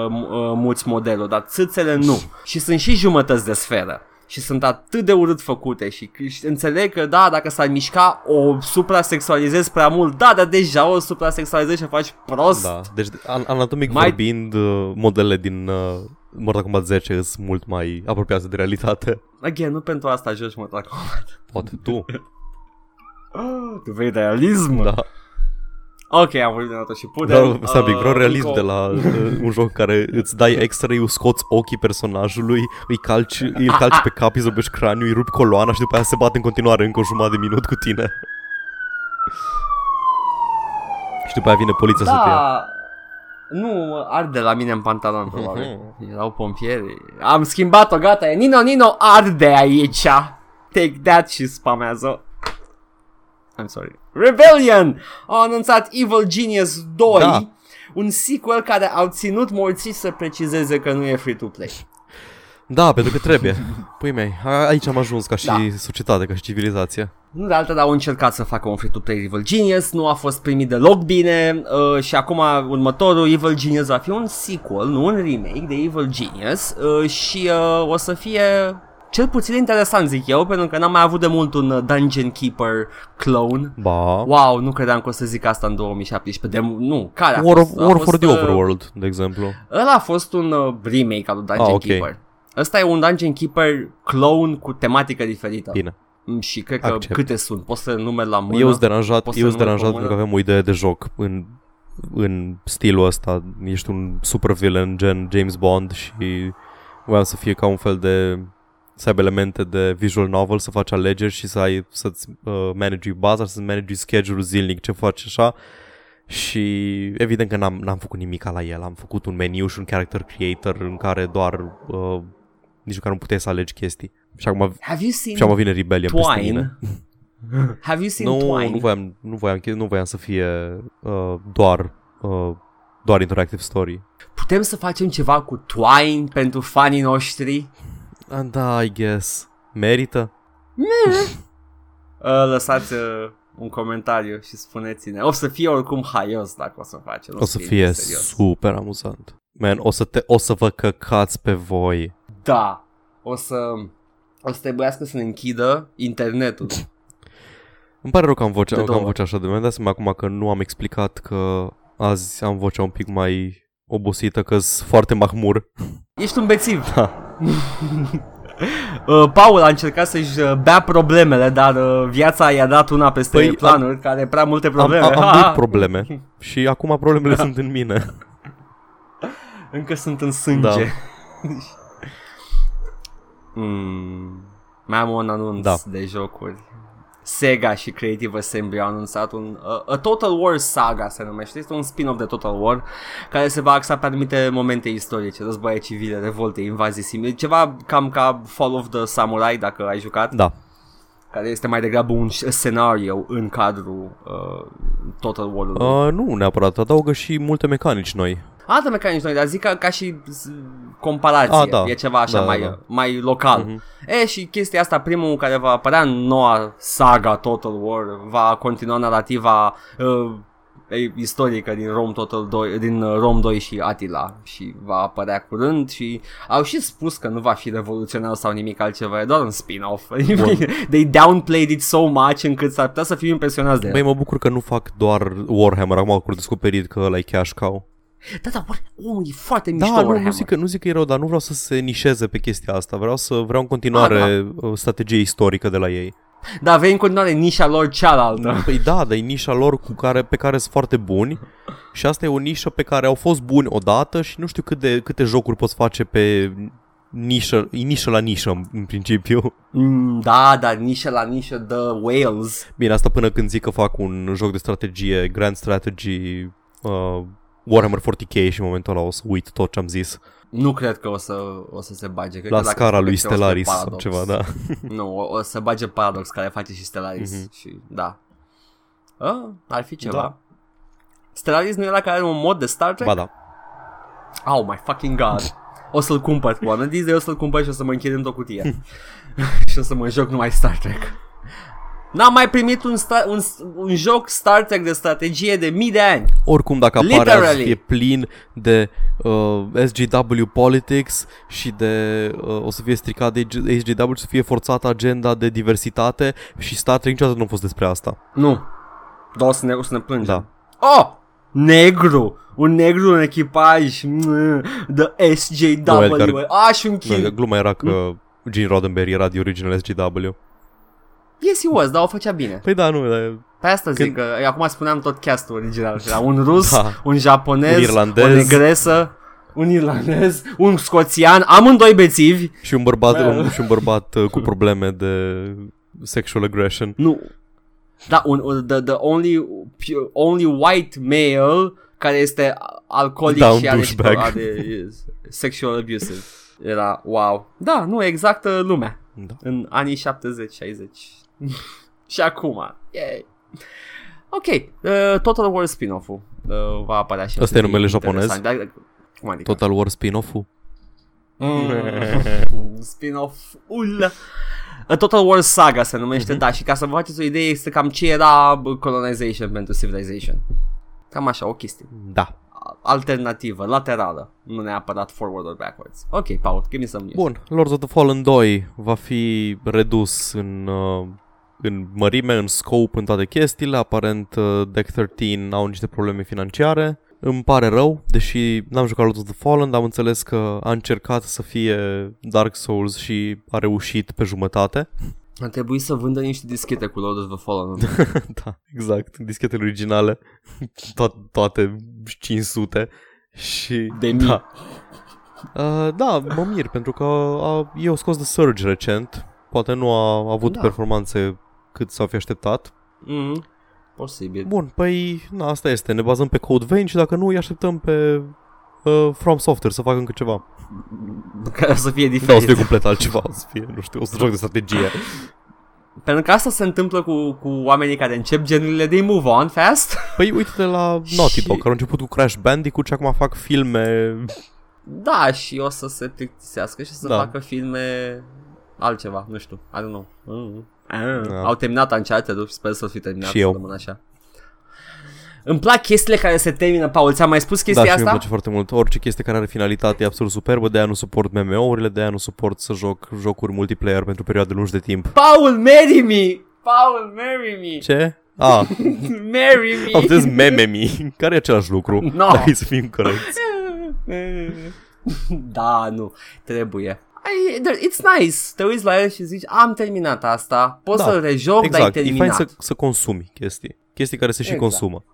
muți modelul, dar țâțele nu. Și sunt și jumătăți de sferă și sunt atât de urât făcute și, și înțeleg că, da, dacă s-ar mișca o suprasexualizezi prea mult, da, dar deja o suprasexualizezi și o faci prost. Da, deci anatomic mai... vorbind, modelele din... Uh... Mortal Kombat zece îs mult mai apropiată de realitate. Again, nu pentru asta joci Mortal Kombat. Poate tu. Tu vei de realism? Da. Ok, am vorbit de Naruto Shippuden. Stai un pic, vreau realism de la uh, un joc care îți dai X-ray-ul, scoți ochii personajului, îi calci, îi calci pe cap, îi zăbești craniul, îi rupi coloana și după aia se bate în continuare încă o jumătate de minut cu tine. Și după aia vine poliția da. să te ia. Nu arde la mine în pantalon, probabil. Erau pompieri. Am schimbat-o, gata. Nino, Nino, arde aici. Take that și spamează. I'm sorry. Rebellion! Au anunțat Evil Genius doi. Da. Un sequel care au ținut morții să precizeze că nu e free-to-play. Da, pentru că trebuie. Păi mei, aici am ajuns ca și da. societate, ca și civilizație. Nu de altă, dar au încercat să facă un free-to-play Evil Genius, nu a fost primit deloc bine uh, și acum următorul Evil Genius va fi un sequel, nu un remake de Evil Genius uh, și uh, o să fie cel puțin interesant, zic eu, pentru că n-am mai avut de mult un Dungeon Keeper clone. Ba. Wow, nu credeam că o să zic asta în două mii șaptesprezece. De, nu, care a War fost? War for the Overworld, de exemplu. Ăla a fost un uh, remake al lui Dungeon ah, okay. Keeper. Ăsta e un Dungeon Keeper clone cu tematică diferită. Bine. Și cred că accept. Câte sunt, poți să numeri la mână. Eu sunt deranjat, eu sunt deranjat pentru că avem o idee de joc în, în stilul ăsta. Ești un super villain gen James Bond și voiam să fie ca un fel de, să aibă elemente de visual novel, să faci alegeri și să ai, să-ți uh, manage baza, să-ți manage schedule-ul zilnic, ce faci așa. Și evident că n-am, n-am făcut nimica la el, am făcut un meniu și un character creator în care doar... Uh, nici măcar nu puteai să alegi chestii. Și acum, și acum vine Rebellion peste mine. Have you seen no, Twine? Nu voiam, nu voiam, nu voiam să fie uh, doar, uh, doar interactive story. Putem să facem ceva cu Twine pentru fanii noștri? And da, I guess. Merită? uh, lăsați uh, un comentariu și spuneți-ne. O să fie oricum haios dacă o să facem. O, o să fie super amuzant. Man, o să, te, o să vă căcați pe voi. Da, o să, o să trebuiască să ne închidă internetul. Îmi pare rău că am vocea, că am vocea așa de... Mi-am dat seama acum că nu am explicat că azi am vocea un pic mai obosită, că-s foarte mahmur. Ești un bețiv. Da. uh, Paul a încercat să-și bea problemele, dar uh, viața i-a dat una peste păi, planuri, am, care prea multe probleme. Am, am avut probleme și acum problemele da. sunt în mine. Încă sunt în sânge. Da. Mm, mai am un anunț da. de jocuri Sega și Creative Assembly au anunțat un a, a Total War Saga se numește, este un spin-off de Total War care se va axa pe anumite momente istorice, războaie civile, revolte, invazii simile, ceva cam ca Fall of the Samurai, dacă ai jucat. Da. Care este mai degrabă un scenariu în cadrul uh, Total War-ului. Uh, nu neapărat, adaugă și multe mecanici noi. Alte mecanici noi, dar zic ca, ca și comparație, ah, da. E ceva așa da, mai, da. mai local. Uh-huh. E, și chestia asta, primul care va apărea în noua saga Total War, va continua narrativa uh, istorică din Rome Total doi, din Rome doi și Attila, și va apărea curând și au și spus că nu va fi revoluționar sau nimic altceva, e doar un spin-off. Bun. They downplayed it so much încât s-ar putea să fiu impresionați de el. Băi, mă bucur că nu fac doar Warhammer, acum am descoperit că ăla e cash cow. Da, da, omul e foarte mișto, da, Warhammer. Nu, nu zic că, nu zic că e rău, dar nu vreau să se nișeze pe chestia asta, vreau să vreau în continuare A, da. strategie istorică de la ei. Da, avem în continuare nișa lor cealaltă. Păi da, dar e nișa lor cu care, pe care sunt foarte buni. Și asta e o nișă pe care au fost buni odată. Și nu știu cât de, câte jocuri poți face pe nișă, nișă la nișă în principiu. mm, Da, dar nișă la nișă The Whales. Bine, asta până când zic că fac un joc de strategie, Grand Strategy, uh, Warhammer forty K, și în momentul ăla o să uit tot ce am zis. Nu cred că o să, o să se bage. Cred la că scara lui Stellaris sau ceva, da. Nu, o, o să bage Paradox, care face și Stellaris. Mm-hmm. Și, da. A, ar fi ceva. Da. Stellaris nu e la care are un mod de Star Trek? Ba da. Oh my fucking god. O să-l cumpăr cu oameni Disney, o să-l cumpăr și o să mă închid într-o cutie. Și o să mă joc numai Star Trek. N-am mai primit un, sta- un, un joc Star Trek de strategie de mii de ani. Oricum, dacă apare azi, e plin de uh, S G W politics și de uh, o să fie stricat de S G W, să fie forțată agenda de diversitate, și Star Trek niciodată nu a fost despre asta. Nu. Doar să ne, o să ne plângem. Da. Oh! Negru! Un negru în echipaj de S G W. Ah, și un kill. Gluma era că Gene Roddenberry era de original S G W. Yes, he was, dar o făcea bine. Păi da, nu, dar... Pe asta zic, că acum spuneam tot castul original. Era un rus, da, un japonez, un irlandez, o negresă, un irlandez, un scoțian, amândoi bețivi. Și un bărbat, un, și un bărbat cu probleme de sexual aggression. Nu. Da, un, the, the only, only white male care este alcoolic da, și are, are sexual abusive. Era wow. Da, nu, exact lumea. Da. În anii șaptezeci șaizeci. Și acum yay. Ok, uh, Total War spin-off-ul uh, va apărea și asta e numele japonez? Dar, cum adică? Total War spin-off-ul? Mm. Spin-off-ul Total War Saga se numește, mm-hmm. Da, și ca să vă faceți o idee, este cam ce era Colonization pentru Civilization. Cam așa, o chestie. Da. Alternativă, laterală, nu neapărat forward or backwards. Ok, Paul, give me some news. Bun, Lords of the Fallen doi va fi redus în, uh, în mărime, în scope, în toate chestiile. Aparent uh, Deck thirteen au niște probleme financiare. Îmi pare rău, deși n-am jucat Lords of the Fallen, dar am înțeles că a încercat să fie Dark Souls și a reușit pe jumătate. A trebuit să vândă niște dischete cu Lords of the Fallen. Da, exact, dischetele originale, to- toate cinci sute și... De mii. Da. Uh, da, mă mir, pentru că a, eu scos The Surge recent, poate nu a avut da. performanțe cât s-au fi așteptat. Mm, posibil. Bun, păi, na, asta este, ne bazăm pe Code Vein și dacă nu, îi așteptăm pe uh, From Software să facă încă ceva. Care să fie diferit. Da, o să fie complet altceva, o să fie, nu știu, o să joc de strategie. Pentru că asta se întâmplă cu, cu oamenii care încep genurile de move on fast. Păi uite-te la Naughty Dog, care au început cu Crash Bandicoot și acum fac filme. Da, și o să se plictisească și să da. facă filme altceva, nu știu, I don't know. Mm-hmm. Da. Au terminat Uncharted-ul, sper să-l fi terminat. Și eu. Așa. Îmi plac chestiile care se termină, Paul, ți-am mai spus chestia da, asta? Da, și mi-mi place foarte mult. Orice chestie care are finalitate e absolut superbă, de-aia nu suport M M O-urile, de-aia nu suport să joc jocuri multiplayer pentru perioade lungi de timp. Paul, marry me! Paul, marry me! Ce? Ah. Marry me! Am zis meme me, care e același lucru, no. Dacă e să fim corecți. Da, nu, trebuie. I, it's nice, te uiți la el și zici, am terminat asta, poți da, să-l rejoc, exact. Dar e terminat. Exact, e fain să, să consumi chestii, chestii care se și exact. consumă.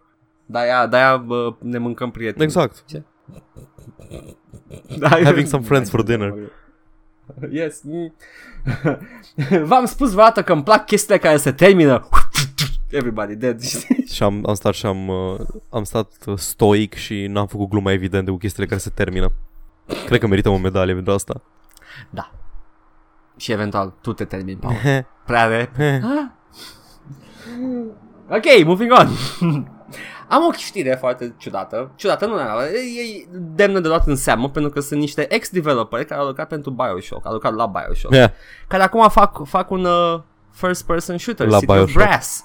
De-aia, de-aia bă, ne mâncăm prieteni. Exact. Ce? Having some friends for dinner. Yes. V-am spus vreodată că îmi plac chestiile care se termină. Everybody dead. Și am, am stat și am, am stat stoic și n-am făcut gluma evidente cu chestiile care se termină. Cred că merităm o medalie pentru asta. Da. Și eventual tu te termini, Paul. Prea de. Ok, moving on. Am o știre foarte ciudată. Ciudată nu neapărat, e demnă de luat în seamă, pentru că sunt niște ex-developeri care au lucrat pentru Bioshock, au lucrat la Bioshock, yeah. Care acum fac, fac un uh, first-person shooter, la City Bioshock. Of Brass.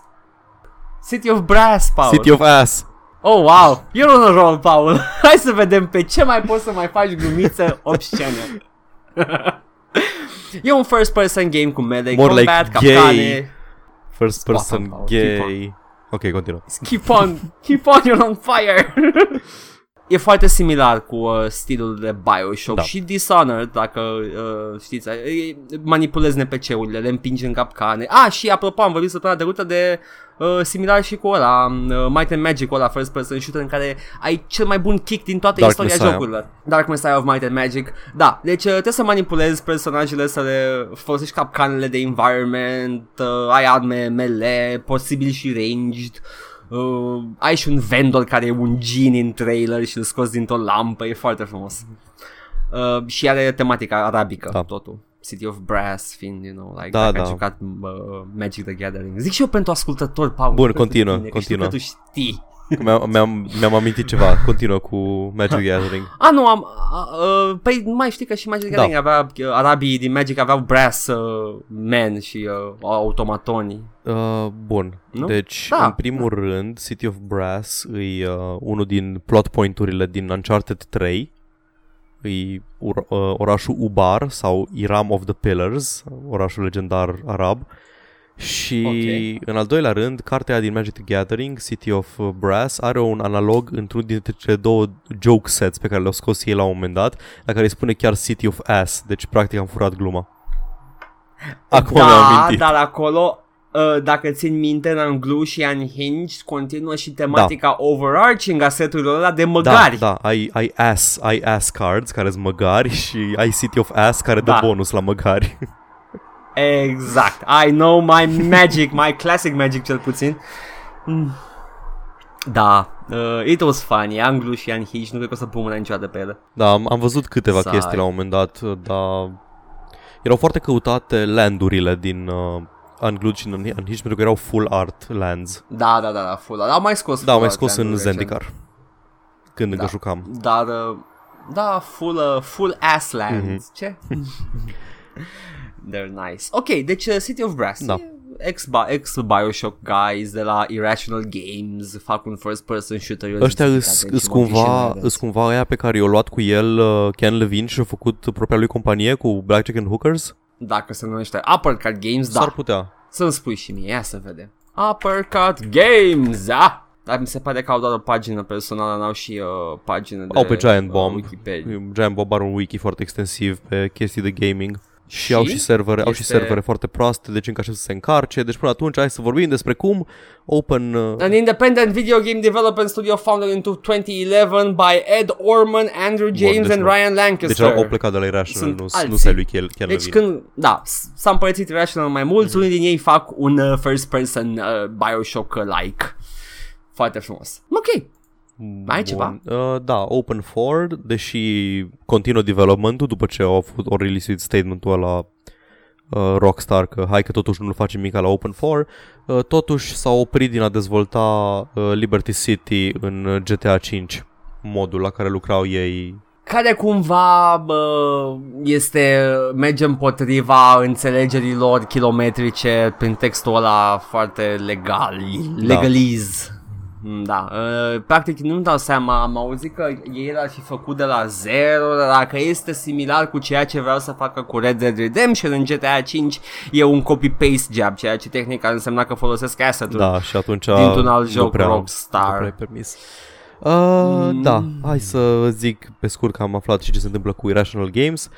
City of Brass, Paul. City of Ass. Oh, wow, you're on a roll, Paul. Hai să vedem pe ce mai poți să mai faci glumițe obscene. E un first-person game cu melee, more combat, like capcane. First-person gay. Ok, continuă. Keep on, keep on, you're on fire. E foarte similar cu uh, stilul de Bioshock, da. Și Dishonored, dacă uh, știți, manipulezi N P C-urile, le împingi în capcane. Ah, și apropo, am vorbit săptămâna trecută de uh, similar și cu ăla, uh, Might and Magic, ăla first person shooter în care ai cel mai bun kick din toată Dark istoria Messiah. Jocurilor. Dark Messiah of Might and Magic. Da, deci uh, trebuie să manipulezi personajele, să le folosești capcanele de environment, uh, ai arme melee, posibil și ranged. Uh, ai și un vendor care e un genie în trailer și îl scoți dintr-o lampă. E foarte frumos. uh, Și are tematica arabică, da. Totul City of Brass fiind, you know, like, da, dacă da. Ai jucat uh, Magic the Gathering. Zic și eu pentru ascultători, Paul. Bun, continuă, tine, continuă. Că tu știi. Mi-am, mi-am, mi-am amintit ceva. Continuă cu Magic the Gathering. Ah, nu, am uh, uh, păi mai știi că și Magic the Gathering, da. Avea uh, arabii din Magic aveau brass uh, men și uh, automatoni. Uh, bun, nu? Deci da, în primul da. rând City of Brass e uh, unul din plot point-urile din Uncharted trei. E or, uh, orașul Ubar sau Iram of the Pillars, orașul legendar arab. Și okay. În al doilea rând, cartea din Magic the Gathering, City of Brass, are un analog într-un dintre cele două joke sets pe care le-au scos ei la un moment dat, la care îi spune chiar City of Ass, deci practic am furat gluma. Acum da, mi-am mintit. Dar acolo, dacă țin minte, în Anglu și Unhinged continuă și tematica da. Overarching a seturilor ăla de măgari. Da, da, ai, ai ass, ai ass cards care sunt măgari și ai City of Ass care da. Dă bonus la măgari. Exact, I know my magic, my classic magic cel puțin. Da, uh, it was funny, Anglu și Unhinged, nu cred că o să pun mâna niciodată pe ele. Da, am, am văzut câteva Sai. chestii la un moment dat, dar erau foarte căutate landurile din uh, Anglu și Unhinged, pentru că erau full art lands. Da, da, da, da full art, au mai scos. Da, au mai scos în Zendikar, când da. Încă jucam. Dar, uh, da, full, uh, full ass lands, mm-hmm. Ce? They're nice. Ok, deci uh, City of Brass, da. Ex-Bioshock guys de la Irrational Games fac un first-person shooter. Ăștia sunt cumva, cumva aia pe care i-a luat cu el uh, Ken Levine și a făcut propria lui companie cu Blackjack and Hookers? Dacă se numește Uppercut Games, da. S-ar putea. Să-mi spui și mie, ia să vedem. Uppercut Games, da! Dar mi se pare că au doar o pagină personală, n-au și uh, pagină de... Au pe Giant Bomb. Wikipedia. Giant Bomb are un wiki foarte extensiv pe chestii de gaming. Și, și au și servere, este... au și servere foarte proaste, deci încă aștept să se încarce. Deci până atunci hai să vorbim despre cum Open uh... An independent video game development studio founded in twenty eleven by Ed Orman, Andrew James Bun, deci and Ryan Lancaster. Deci au plecat de la Irrational, nu, nu se lui chiar, chiar deci Levine. Când, da, s-a împărțit Irrational mai mulți, mm-hmm. Unii din ei fac un uh, first person uh, Bioshock-like. Foarte frumos. Ok. Mai ceva? Uh, da, Open patru, deși continuă development-ul după ce au făcut, au release-uit statement-ul ăla uh, Rockstar că hai că totuși nu-l facem mica la Open patru, uh, totuși s-a oprit din a dezvolta uh, Liberty City în G T A cinci, modul la care lucrau ei. Care cumva bă, este, merge împotriva înțelegerilor kilometrice prin textul ăla foarte legal, legaliz. Da. Da, uh, practic nu-mi dau seama, am auzit că ei l-ar fi făcut de la zero, dacă este similar cu ceea ce vreau să facă cu Red Dead Redemption în G T A cinci, e un copy-paste job, ceea ce tehnic ar însemna că folosesc asset-ul da, și atunci dintr-un alt joc prea, Rockstar. Permis. Uh, mm. Da, hai să zic pe scurt că am aflat și ce se întâmplă cu Irrational Games.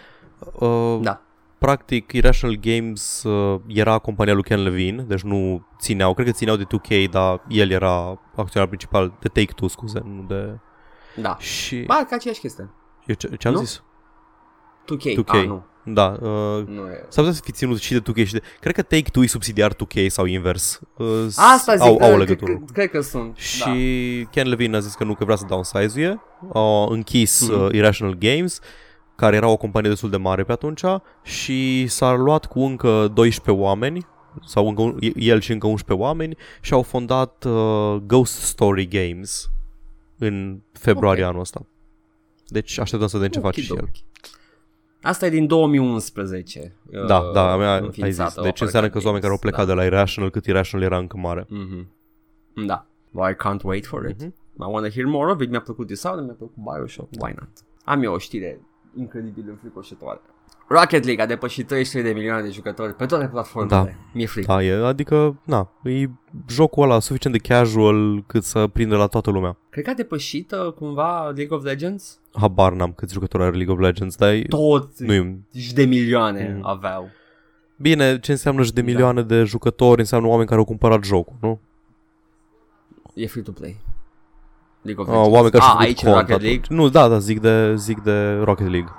Uh, da. Practic, Irrational Games uh, era compania lui Ken Levine, deci nu țineau, cred că țineau de two K, dar el era acționar principal de Take Two, scuze, nu de... Da, și... ba, ca aceeași chestie. Eu ce, ce am nu? zis? two K, two K. Ah, nu. Da, uh, s-ar putea să fi ținut și de doi K și de... Cred că Take Two e subsidiar doi K sau invers. uh, Asta zic, au, că, au legătură. Cred, cred că sunt. Și da. Ken Levine a zis că nu, că vrea să downsize-uie. Au închis mm-hmm. uh, Irrational Games, care era o companie destul de mare pe atunci, și s-a luat cu încă doisprezece oameni, sau încă, el și încă unsprezece oameni, și au fondat uh, Ghost Story Games în februarie okay. anul ăsta. Deci așteptăm să vedem ce okay, face și el. Asta e din două mii unsprezece. Da, uh, da, mea, ai zis. Deci înseamnă că oameni care au plecat da. de la Irrational, cât Irrational era încă mare. Mm-hmm. Da. Well, I can't wait for it. Mm-hmm. I want to hear more of it. Mi-a plăcut This Out, mi-a plăcut Bioshock. Why not? Am eu o știre incredibil înfricoșătoare. Rocket League a depășit treizeci și trei de milioane de jucători pe toate platformele. Da. Mi-e frică. Da, e, adică, na, e jocul ăla suficient de casual cât să prindă la toată lumea. Cred că a depășit uh, cumva League of Legends? Habar n-am câți jucători are League of Legends, dar... Toți de milioane mm. aveau. Bine, ce înseamnă și de milioane da. de jucători? Înseamnă oameni care au cumpărat jocul, nu? E free to play. League of Legends. A, oameni care ah, aici cont, Rocket League? Atunci. Nu, da, da, zic de, zic de Rocket League.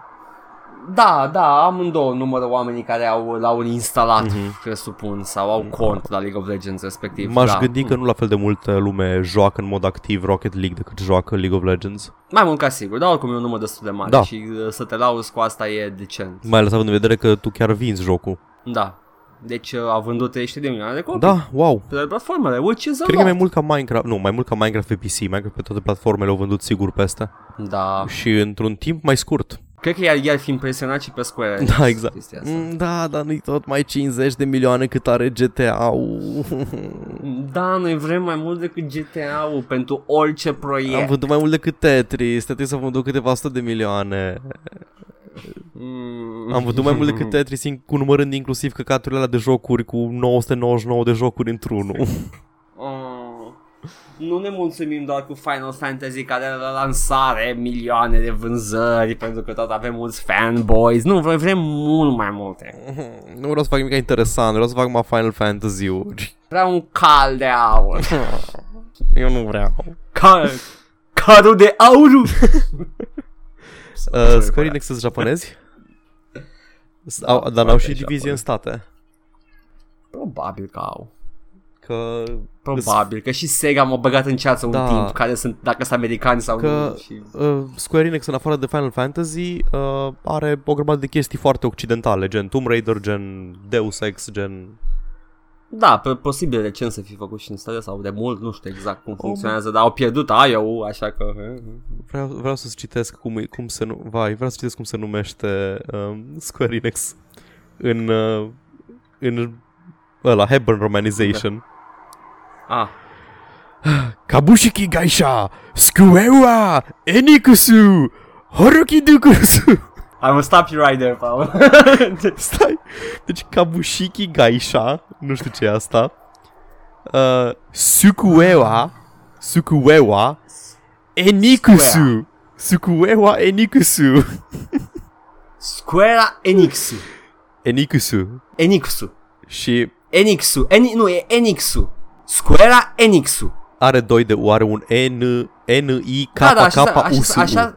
Da, da, amândouă numără oamenii care au, l-au instalat, mm-hmm. presupun, sau au cont la League of Legends respectiv. M-aș da. gândi că nu la fel de multă lume joacă în mod activ Rocket League decât joacă League of Legends. Mai mult ca sigur, dar oricum e un număr destul de mare da. și să te lauzi cu asta e decent. Mai ales având în vedere că tu chiar vinzi jocul. Da, deci a vândut treizeci de milioane de copii. Da, wow. Pe platformele, which is a lot. Cred că mai mult ca Minecraft, nu, mai mult ca Minecraft pe P C, Minecraft pe toate platformele au vândut sigur peste. Da. Și într-un timp mai scurt. Cred că i-ar fi impresionat și pe Square. Da, exact. Da, dar nu-i tot mai cincizeci de milioane cât are G T A-ul. Da, noi vrem mai mult decât G T A-ul pentru orice proiect. Am vândut mai mult decât Tetris. Tetris a vândut câteva sute de milioane. Mm. Am văzut mai mult decât Tetris, numărând inclusiv căcaturile alea de jocuri cu nouă sute nouăzeci și nouă de jocuri într-unul. Oh, nu ne mulțumim doar cu Final Fantasy, care are la lansare milioane de vânzări, pentru că tot avem mulți fanboys. Nu, vrem, vrem mult mai multe. Nu vreau să fac nimic interesant, vreau să fac mai Final Fantasy-uri. Vreau un cal de aur. Eu nu vreau. Cal, calul de aur. Uh, Square Enix sunt japonezi? Au, dar n-au și divizie în state. Probabil că au. Că... Probabil, că și Sega m-a băgat în ceață da. un timp, care sunt, dacă sunt americani sau că, nu. Și... Uh, Square Enix, în afară de Final Fantasy, uh, are o grămadă de chestii foarte occidentale, gen Tomb Raider, gen Deus Ex, gen... Da, posibil recent să fi făcut și în stare sau de mult, nu știu exact cum funcționează, dar au pierdut I O, așa că... Vreau, vreau să-ți citesc cum, e, cum se nu... Vai, vreau să citesc cum se numește uh, Square Enix în... Uh, în... ăla, Hebron Romanization. Da. Ah. Kabushiki Gaisha Square Enixu Horukidukuru. I will stop you right there, Paul. Stai. Deci Kabushiki Gaisha, nu știu ce e asta. Uh, Sukuewa, Sukuewa Enixu, Sukuewa Enixu. Square Enixu. Enixu. Enixu. Și Enixu, Eni, nu e Enixu. Square Enixu. Are doi de U, are un N N I K K U S. Așa.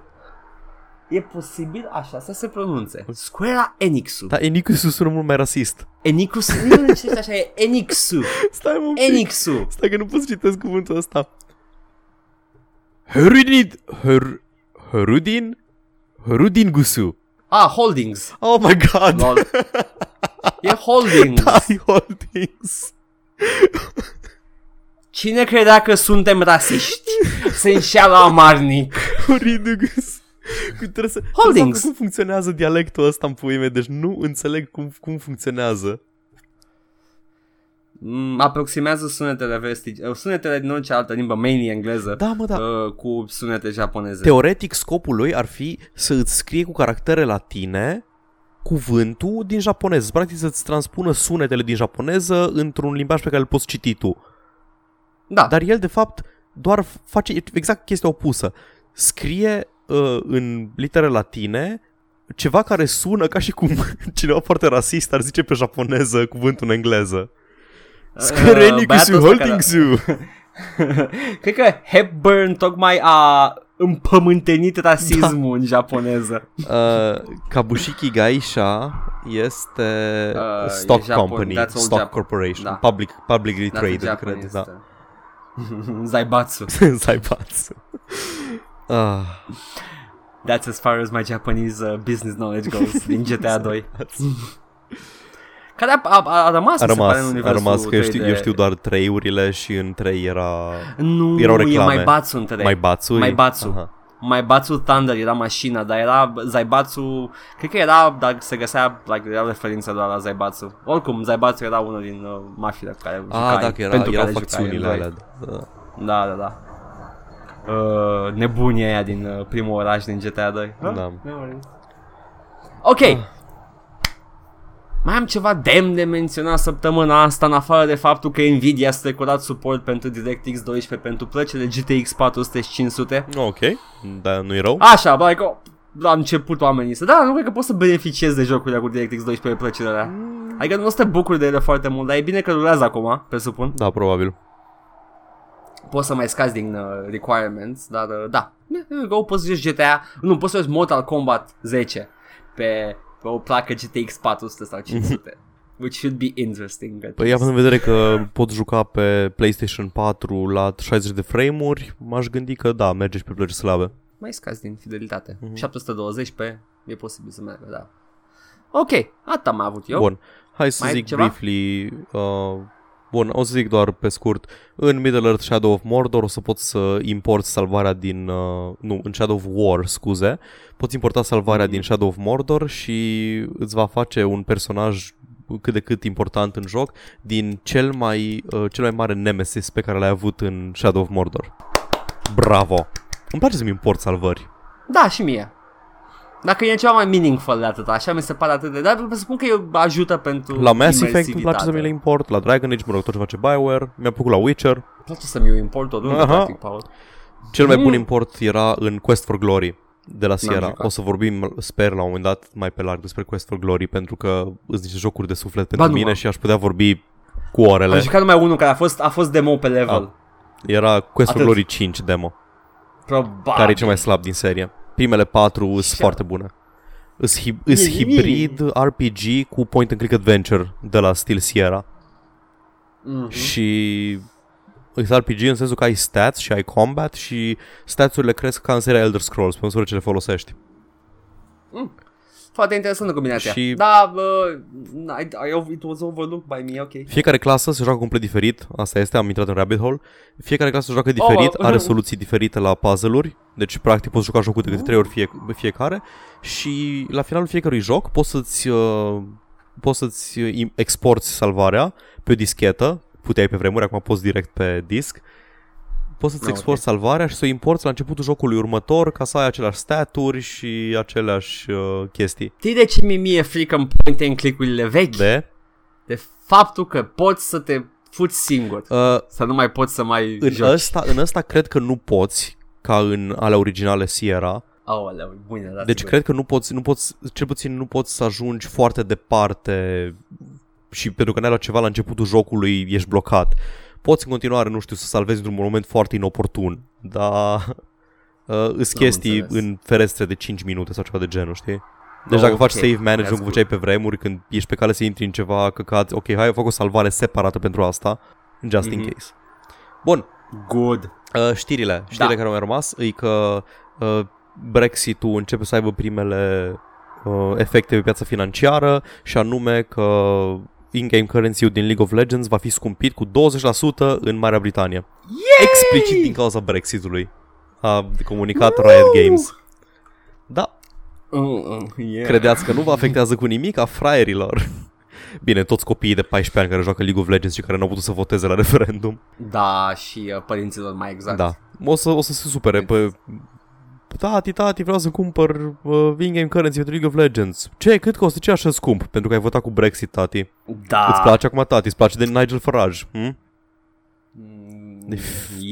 E posibil așa să se pronunțe. Square Enixu. Dar Enixu sună mult mai rasist. Enixu? Nu știu așa e. Enixu. Stai mă Enixu. Stai că nu pot să citesc cuvântul ăsta. Herudin. Herudin. Herudin Gusu. Ah, Holdings. Oh my god. Lol. E Holdings. Da, e Holdings. Cine credea că suntem rasiști? Se înșeală amarnic. Herudin Gusu. Să... Holdings. Cum funcționează dialectul ăsta în puime? Deci nu înțeleg cum, cum funcționează. Mm, aproximează sunetele vestige, sunetele din orice altă limbă, mainly engleză, da, mă, da. Uh, cu sunete japoneze. Teoretic scopul lui ar fi să îți scrie cu caractere latine cuvântul din japoneză. Practic să-ți transpună sunetele din japoneză într-un limbaj pe care îl poți citi tu. Da. Dar el de fapt doar face exact chestia opusă. Scrie în litere latine ceva care sună ca și cum cineva foarte rasist ar zice pe japoneză cuvântul în engleză. Square Enix Holdings. Cred că Hepburn tocmai a împământenit rasismul da. În japoneză. Uh, Kabushiki Gaisha este uh, stock e Japon- company, stock Jap- corporation, da. public, publicly that's traded, cred, da. Zaibatsu. Zaibatsu. Uh. That's as far as my Japanese uh, business knowledge goes din G T A doi. Care a, a, a rămas, a rămas, se pare, în universul a rămas, că eu știu, de... eu știu doar trei-urile și în trei era, nu, erau reclame. Nu, e Maibatsu în trei. Maibatsu? Maibatsu. Maibatsu Thunder era mașina, dar era Zaibatsu, cred că era, dar se găsea, like, era referință doar la Zaibatsu. Oricum, Zaibatsu era unul din uh, mafiile cu care jucai. Ah, dacă era, erau facțiunile alea. Da, da, da. da. Uh, nebunia aia din uh, primul oraș din G T A doi. Da. da. Ok. Ah. Mai am ceva demn de menționat săptămâna asta, în afară de faptul că Nvidia a strecurat suport pentru DirectX doisprezece pentru plăcile G T X patru sute și cinci sute. Ok, dar nu-i rău. Așa, bă, că la început oamenii să... Da, nu cred că poți să beneficiezi de jocurile cu DirectX doisprezece plăcile alea. Mm. Adică nu o să te bucuri de ele foarte mult, dar e bine că rulează acum, presupun. Da, probabil. Poți să mai scazi din uh, requirements, dar uh, da. Go, poți să joci G T A... Nu, poți să joci Mortal Kombat zece pe... pe o placă G T X patru sute sau cinci sute, which should be interesting. Păi având în vedere că pot juca pe PlayStation patru la șaizeci de frame-uri, m-aș gândi că da, merge și pe plăci slabe. Mai scazi din fidelitate. Mm-hmm. șapte sute douăzeci pe, e posibil să mergă, da. Ok, atât am avut eu. Bun, hai să mai zic ceva? briefly... Uh, bun, o să zic doar pe scurt. În Middle Earth Shadow of Mordor o să poți să importi salvarea din... Uh, nu, în Shadow of War, scuze. Poți importa salvarea mm-hmm. din Shadow of Mordor și îți va face un personaj cât de cât important în joc din cel mai, uh, cel mai mare nemesis pe care l-ai avut în Shadow of Mordor. Bravo! Îmi place să-mi import salvări. Da, și mie. Dacă e ceva mai meaningful de atât, așa mi se pare atât de... Dar spun că eu ajută pentru... La Mass Effect îmi place să mi le import, la Dragon Age, mă rog, tot ce face BioWare, mi-a plăcut la Witcher. Îmi place să mi-o import-o, nu practic, Paul. Cel mai mm. bun import era în Quest for Glory de la Sierra. O să vorbim, sper, la un moment dat mai pe larg despre Quest for Glory, pentru că sunt niște jocuri de suflet pentru ba, mine mă. Și aș putea vorbi cu orele. Am jucat numai unul care a fost, a fost demo pe level. A. Era Quest atât. for Glory cinci demo. Probabil. Care e cel mai slab din serie. Primele patru sunt foarte bune. Îs hib- hibrid R P G cu point-and-click adventure de la Steel Sierra. Mm-hmm. Și îs R P G în sensul că ai stats și ai combat și stats-urile cresc ca în seria Elder Scrolls pe măsură ce le folosești. Mm. Foarte interesantă combinația. Și da, uh, I, I, it was overlooked by me, ok. Fiecare clasă se joacă complet diferit. Asta este, am intrat în rabbit hole. Fiecare clasă se joacă diferit, oh, are uh-huh. soluții diferite la puzzle-uri. Deci practic poți juca jocul de câte trei ori fie, fiecare. Și la finalul fiecărui joc poți să-ți, uh, poți să-ți exporti salvarea pe o dischetă. Puteai pe vremuri, acum poți direct pe disc. Poți să-ți no, exporti okay. salvarea și să o importi la începutul jocului următor ca să ai aceleași staturi și aceleași uh, chestii. Știi de ce mi-e frică în point-and-click-urile vechi? De? De faptul că poți să te fuți singur. Uh, să nu mai poți să mai în joci. Asta, în ăsta cred că nu poți, ca în alea originale Sierra. Oh, alea, bine, da, deci sigur. Cred că nu poți, nu poți, cel puțin nu poți să ajungi foarte departe și pentru că n-ai luat ceva la începutul jocului ești blocat. Poți în continuare, nu știu, să salvezi într-un moment foarte inoportun, dar uh, îți chestii înțeles. În ferestre de cinci minute sau ceva de genul, știi? Deci no, dacă okay. faci save management, cum făceai pe vremuri, când ești pe cale să intri în ceva căcat, ok, hai, eu fac o salvare separată pentru asta, just mm-hmm. in case. Bun. Good. Uh, știrile, știrile da. care au mai rămas, e că uh, Brexit-ul începe să aibă primele uh, efecte pe piața financiară și anume că... in-game currency-ul din League of Legends va fi scumpit cu douăzeci la sută în Marea Britanie. Yay! Explicit din cauza Brexit-ului. A comunicat no! Riot Games. Da. Uh, uh, yeah. Credeați că nu vă afectează cu nimic a fraierilor. Bine, toți copiii de paisprezece ani care joacă League of Legends și care n-au putut să voteze la referendum. Da, și uh, părinților mai exact. Da. O să, o să se supere pe... Tati, tati, vreau să cumpăr uh, in-game currency pentru League of Legends. Ce? Cât costă? Ce așa scump? Pentru că ai votat cu Brexit, tati. Da. Îți place acum, tati? Îți place de Nigel Farage? Hm? De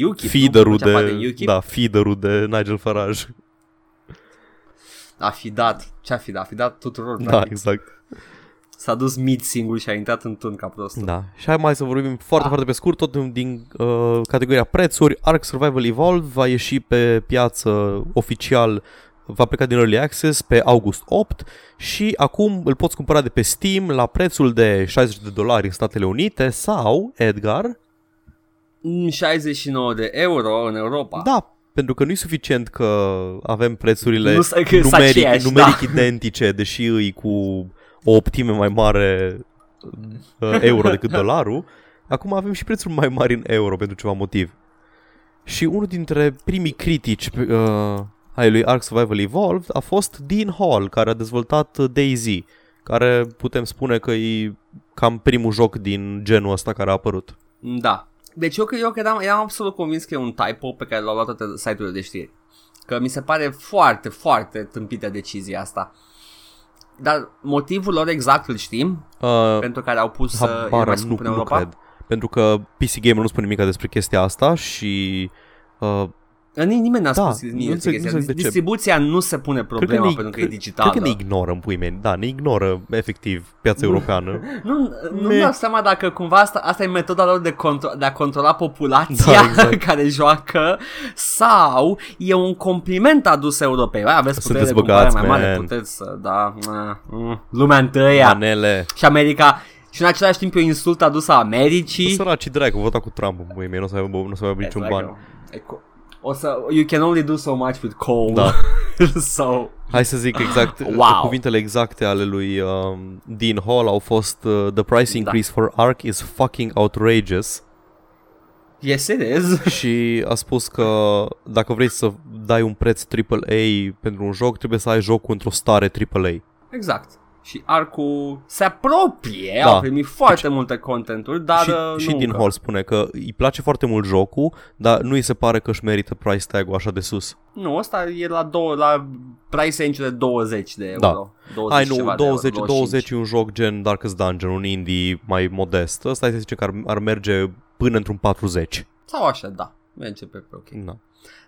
UKIP, feeder-ul de, de da, feeder-ul de Nigel Farage. A fi dat. Ce-a fi dat? A fi dat tuturor. Da, practic. Exact. s-a dus mid singur și a intrat în turn ca prostul. Da. Și hai mai să vorbim foarte, ah. foarte pe scurt, tot din uh, categoria prețuri. Ark Survival Evolved va ieși pe piață oficial, va pleca din Early Access pe august opt și acum îl poți cumpăra de pe Steam la prețul de șaizeci de dolari în Statele Unite sau, Edgar, șaizeci și nouă de euro în Europa. Da, pentru că nu e suficient că avem prețurile nu, că numeric, aceeași, numeric da. identice, deși îi cu o optime mai mare uh, euro decât dolarul. Acum avem și prețuri mai mari în euro pentru ceva motiv. Și unul dintre primii critici uh, ai lui Ark Survival Evolved a fost Dean Hall, care a dezvoltat DayZ, care putem spune că e cam primul joc din genul ăsta care a apărut. Da. Deci eu, eu eram, eram absolut convins că e un typo pe care l-au luat toate site-urile de știri. Că mi se pare foarte, foarte tâmpită decizia asta. Dar motivul lor exact îl știm, uh, pentru care au pus să uh, mai spun în Europa? Cred. Pentru că P C Gamer nu spune nimic despre chestia asta și... Uh, Nimeni n-a spus da, nimic despre chestia asta. Distribuția nu se pune problema ne, pentru că e digitală. Cred că ne ignoră, în pui mei. Da, ne ignoră, efectiv, piața europeană. Nu, nu mi-am dat seama dacă cumva asta, asta e metoda lor de, contro- de a controla populația da, exact. care joacă sau e un compliment adus europei. Bă, aveți putere de cumpărare mai mare, puteți să... Da, lumea întâia. Manele. Și America... Și în același timp e o insultă adusă Americii. Săraci dracu, vota cu Trump, în pui mei, nu o să mai aibă, n-o să mai aibă niciun ban. O să, you can only do so much with coal. Da. So, hai să zic exact, wow. cuvintele exacte ale lui um, Dean Hall au fost uh, The price increase da. for Ark is fucking outrageous. Yes it is. Și a spus că dacă vrei să dai un preț A A A pentru un joc, trebuie să ai jocul într-o stare A A A. Exact. Și Ark-ul se apropie, da. au primit foarte deci, multe contenturi, dar și, nu și Dean Hall spune că îi place foarte mult jocul, dar nu îi se pare că își merită price tag-ul așa de sus. Nu, ăsta e la, două, la price range de douăzeci de euro. Da. douăzeci Ai, nu, ceva douăzeci, de euro, douăzeci e un joc gen Darkest Dungeon, un indie mai modest. Ăsta se zice că ar, ar merge până într-un patruzeci. Sau așa, da. Merge pe ok. Da.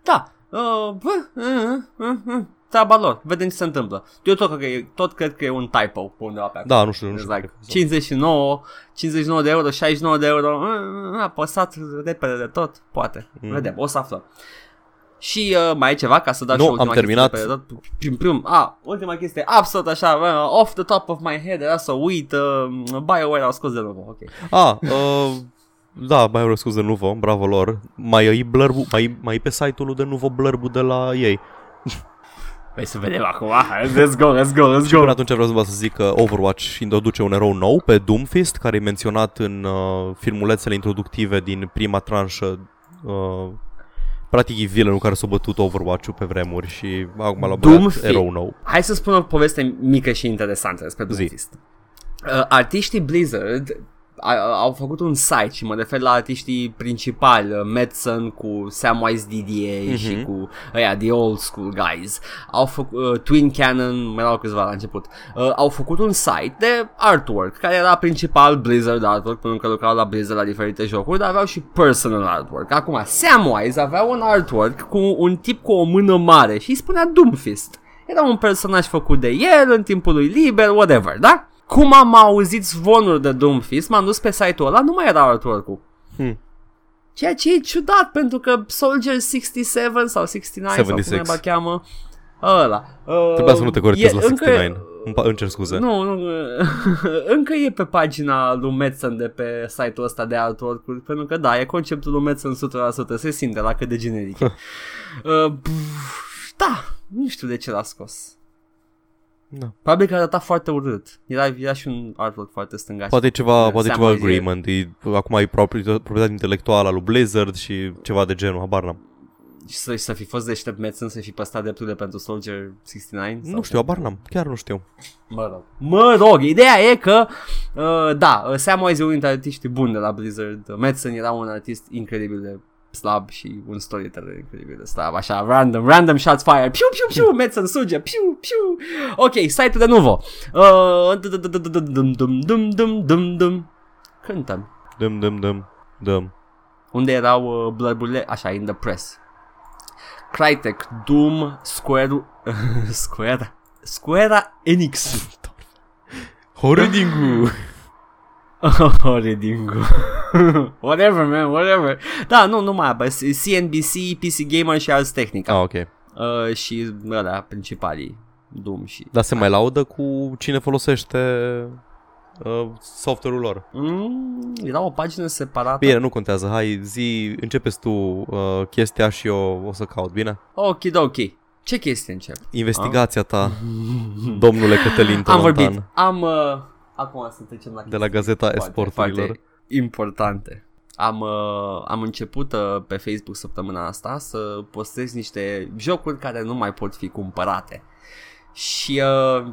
Da. Uh, uh, uh, uh, uh. treaba lor, vedem ce se întâmplă. Eu tot cred că e, tot cred că e un typo pe undeva pe acolo. Da, nu știu, nu știu. Like cincizeci și nouă, cincizeci și nouă de euro, șaizeci și nouă de euro, apăsat repede de tot, poate. Mm. Vedem, o să aflăm. Și uh, mai e ceva ca să dau no, și ultima am terminat. Chestie pe prim, prim, a, ultima chestie, absolut așa, uh, off the top of my head, era să uit, uh, BioWare au scos de nou, ok. Ah, uh, da, BioWare au scos de nou, bravo lor. Mai e blurb, mai mai e pe site-ul de nou blurb de la ei. Păi să vedem acum, let's go, let's go, let's go. Până atunci vreau să zic că Overwatch introduce un erou nou pe Doomfist, care e menționat în uh, filmulețele introductive din prima tranșă. Uh, practic e villainul care s-a bătut Overwatch-ul pe vremuri și acum l-a băgat erou nou. Hai să spun o poveste mică și interesantă despre Doomfist. Uh, artiștii Blizzard au făcut un site și mă refer la artiștii principali, Madsen cu Samwise Didier uh-huh. și cu ăia, the old school guys. Au făcut, uh, Twin Cannon, mai erau câțiva la început. Uh, au făcut un site de artwork, care era principal Blizzard artwork, pentru că lucrau la Blizzard la diferite jocuri, dar aveau și personal artwork. Acum, Samwise avea un artwork cu un tip cu o mână mare și îi spunea Doomfist. Era un personaj făcut de el în timpul lui liber, whatever, da? Cum am auzit zvonuri de Doomfist, m-am dus pe site-ul ăla, nu mai era artwork-ul. Hmm. Ceea ce e ciudat, pentru că Soldier șaizeci și șapte sau șaizeci și nouă, șaptezeci și șase sau cum mai cheamă, ăla. Uh, Trebuia să nu te corectezi la șaizeci și nouă, încă... îmi cer scuze. Nu, nu, încă e pe pagina lui Madsen de pe site-ul ăsta de artwork-uri, pentru că da, e conceptul lui Madsen o sută la sută, se simte la cât de generic. uh, da, nu știu de ce l-a scos. Da. Probabil că arăta foarte urât. Era, era și un artwork foarte stângaș. Poate ceva, poate ceva agreement e, acum e proprietate intelectuală a lui Blizzard și ceva de genul, habar n-am. Și să, să fi fost deștept Madsen, să fi păstrat drepturile pentru Soldier șaizeci și nouă? Nu știu, habar n-am, chiar nu știu. Mă rog, mă rog, ideea e că uh, da, Samwise e unul dintre artiștii buni de la Blizzard. Madsen era un artist incredibil de slab și un storyteller incredibil de slab, așa, random, random shots fire, piu, piu, piu, Madsen suge, piu, piu. Ok, site-ul de nuvo. Cântăm. Dum, dum, dum, dum. Unde erau blurburile? Așa, in the press. Crytek, Doom, Square, Square, Square Enix. Horidingu. Horidingu. Whatever, man, whatever. Da, nu, nu mai apă. C N B C, P C Gamer și alți Technic. Ah, ok. Uh, și ăla, principalii. Doom și... Dar se mai laudă cu cine folosește... Uh, software-ul lor. Mm, era o pagină separată. Bine, nu contează. Hai, zi, începeți tu uh, chestia și eu o să caut, bine? Ok, da, ok. Ce chestie încep? Investigația ah. ta, domnule Cătălin Tolontan. Am vorbit. Am... Uh, acum să trecem la... De la gazeta esporturilor. Importante. Am, uh, am început uh, pe Facebook săptămâna asta să postez niște jocuri care nu mai pot fi cumpărate. Și... Uh,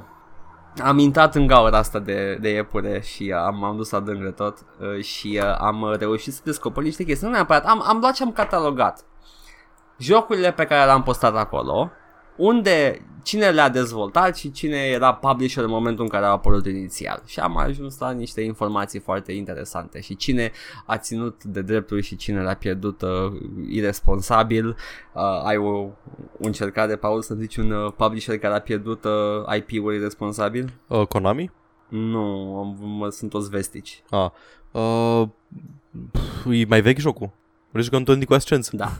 am intrat în gaura asta de, de iepure și am, am dus adânc de tot și am reușit să descopăr niște chestii. Nu neapărat, am, am luat și am catalogat jocurile pe care le-am postat acolo, unde, cine le-a dezvoltat și cine era publisher în momentul în care a apărut inițial. Și am ajuns la niște informații foarte interesante și cine a ținut de drepturi și cine l-a pierdut uh, irresponsabil. Uh, ai o, o încercare, Paul, să zici un uh, publisher care a pierdut uh, I P-ul irresponsabil? Uh, Konami? Nu, am, sunt toți vestici. Ah. Uh, pf, e mai vechi jocul? Vreau să gândesc cu ascență. Da.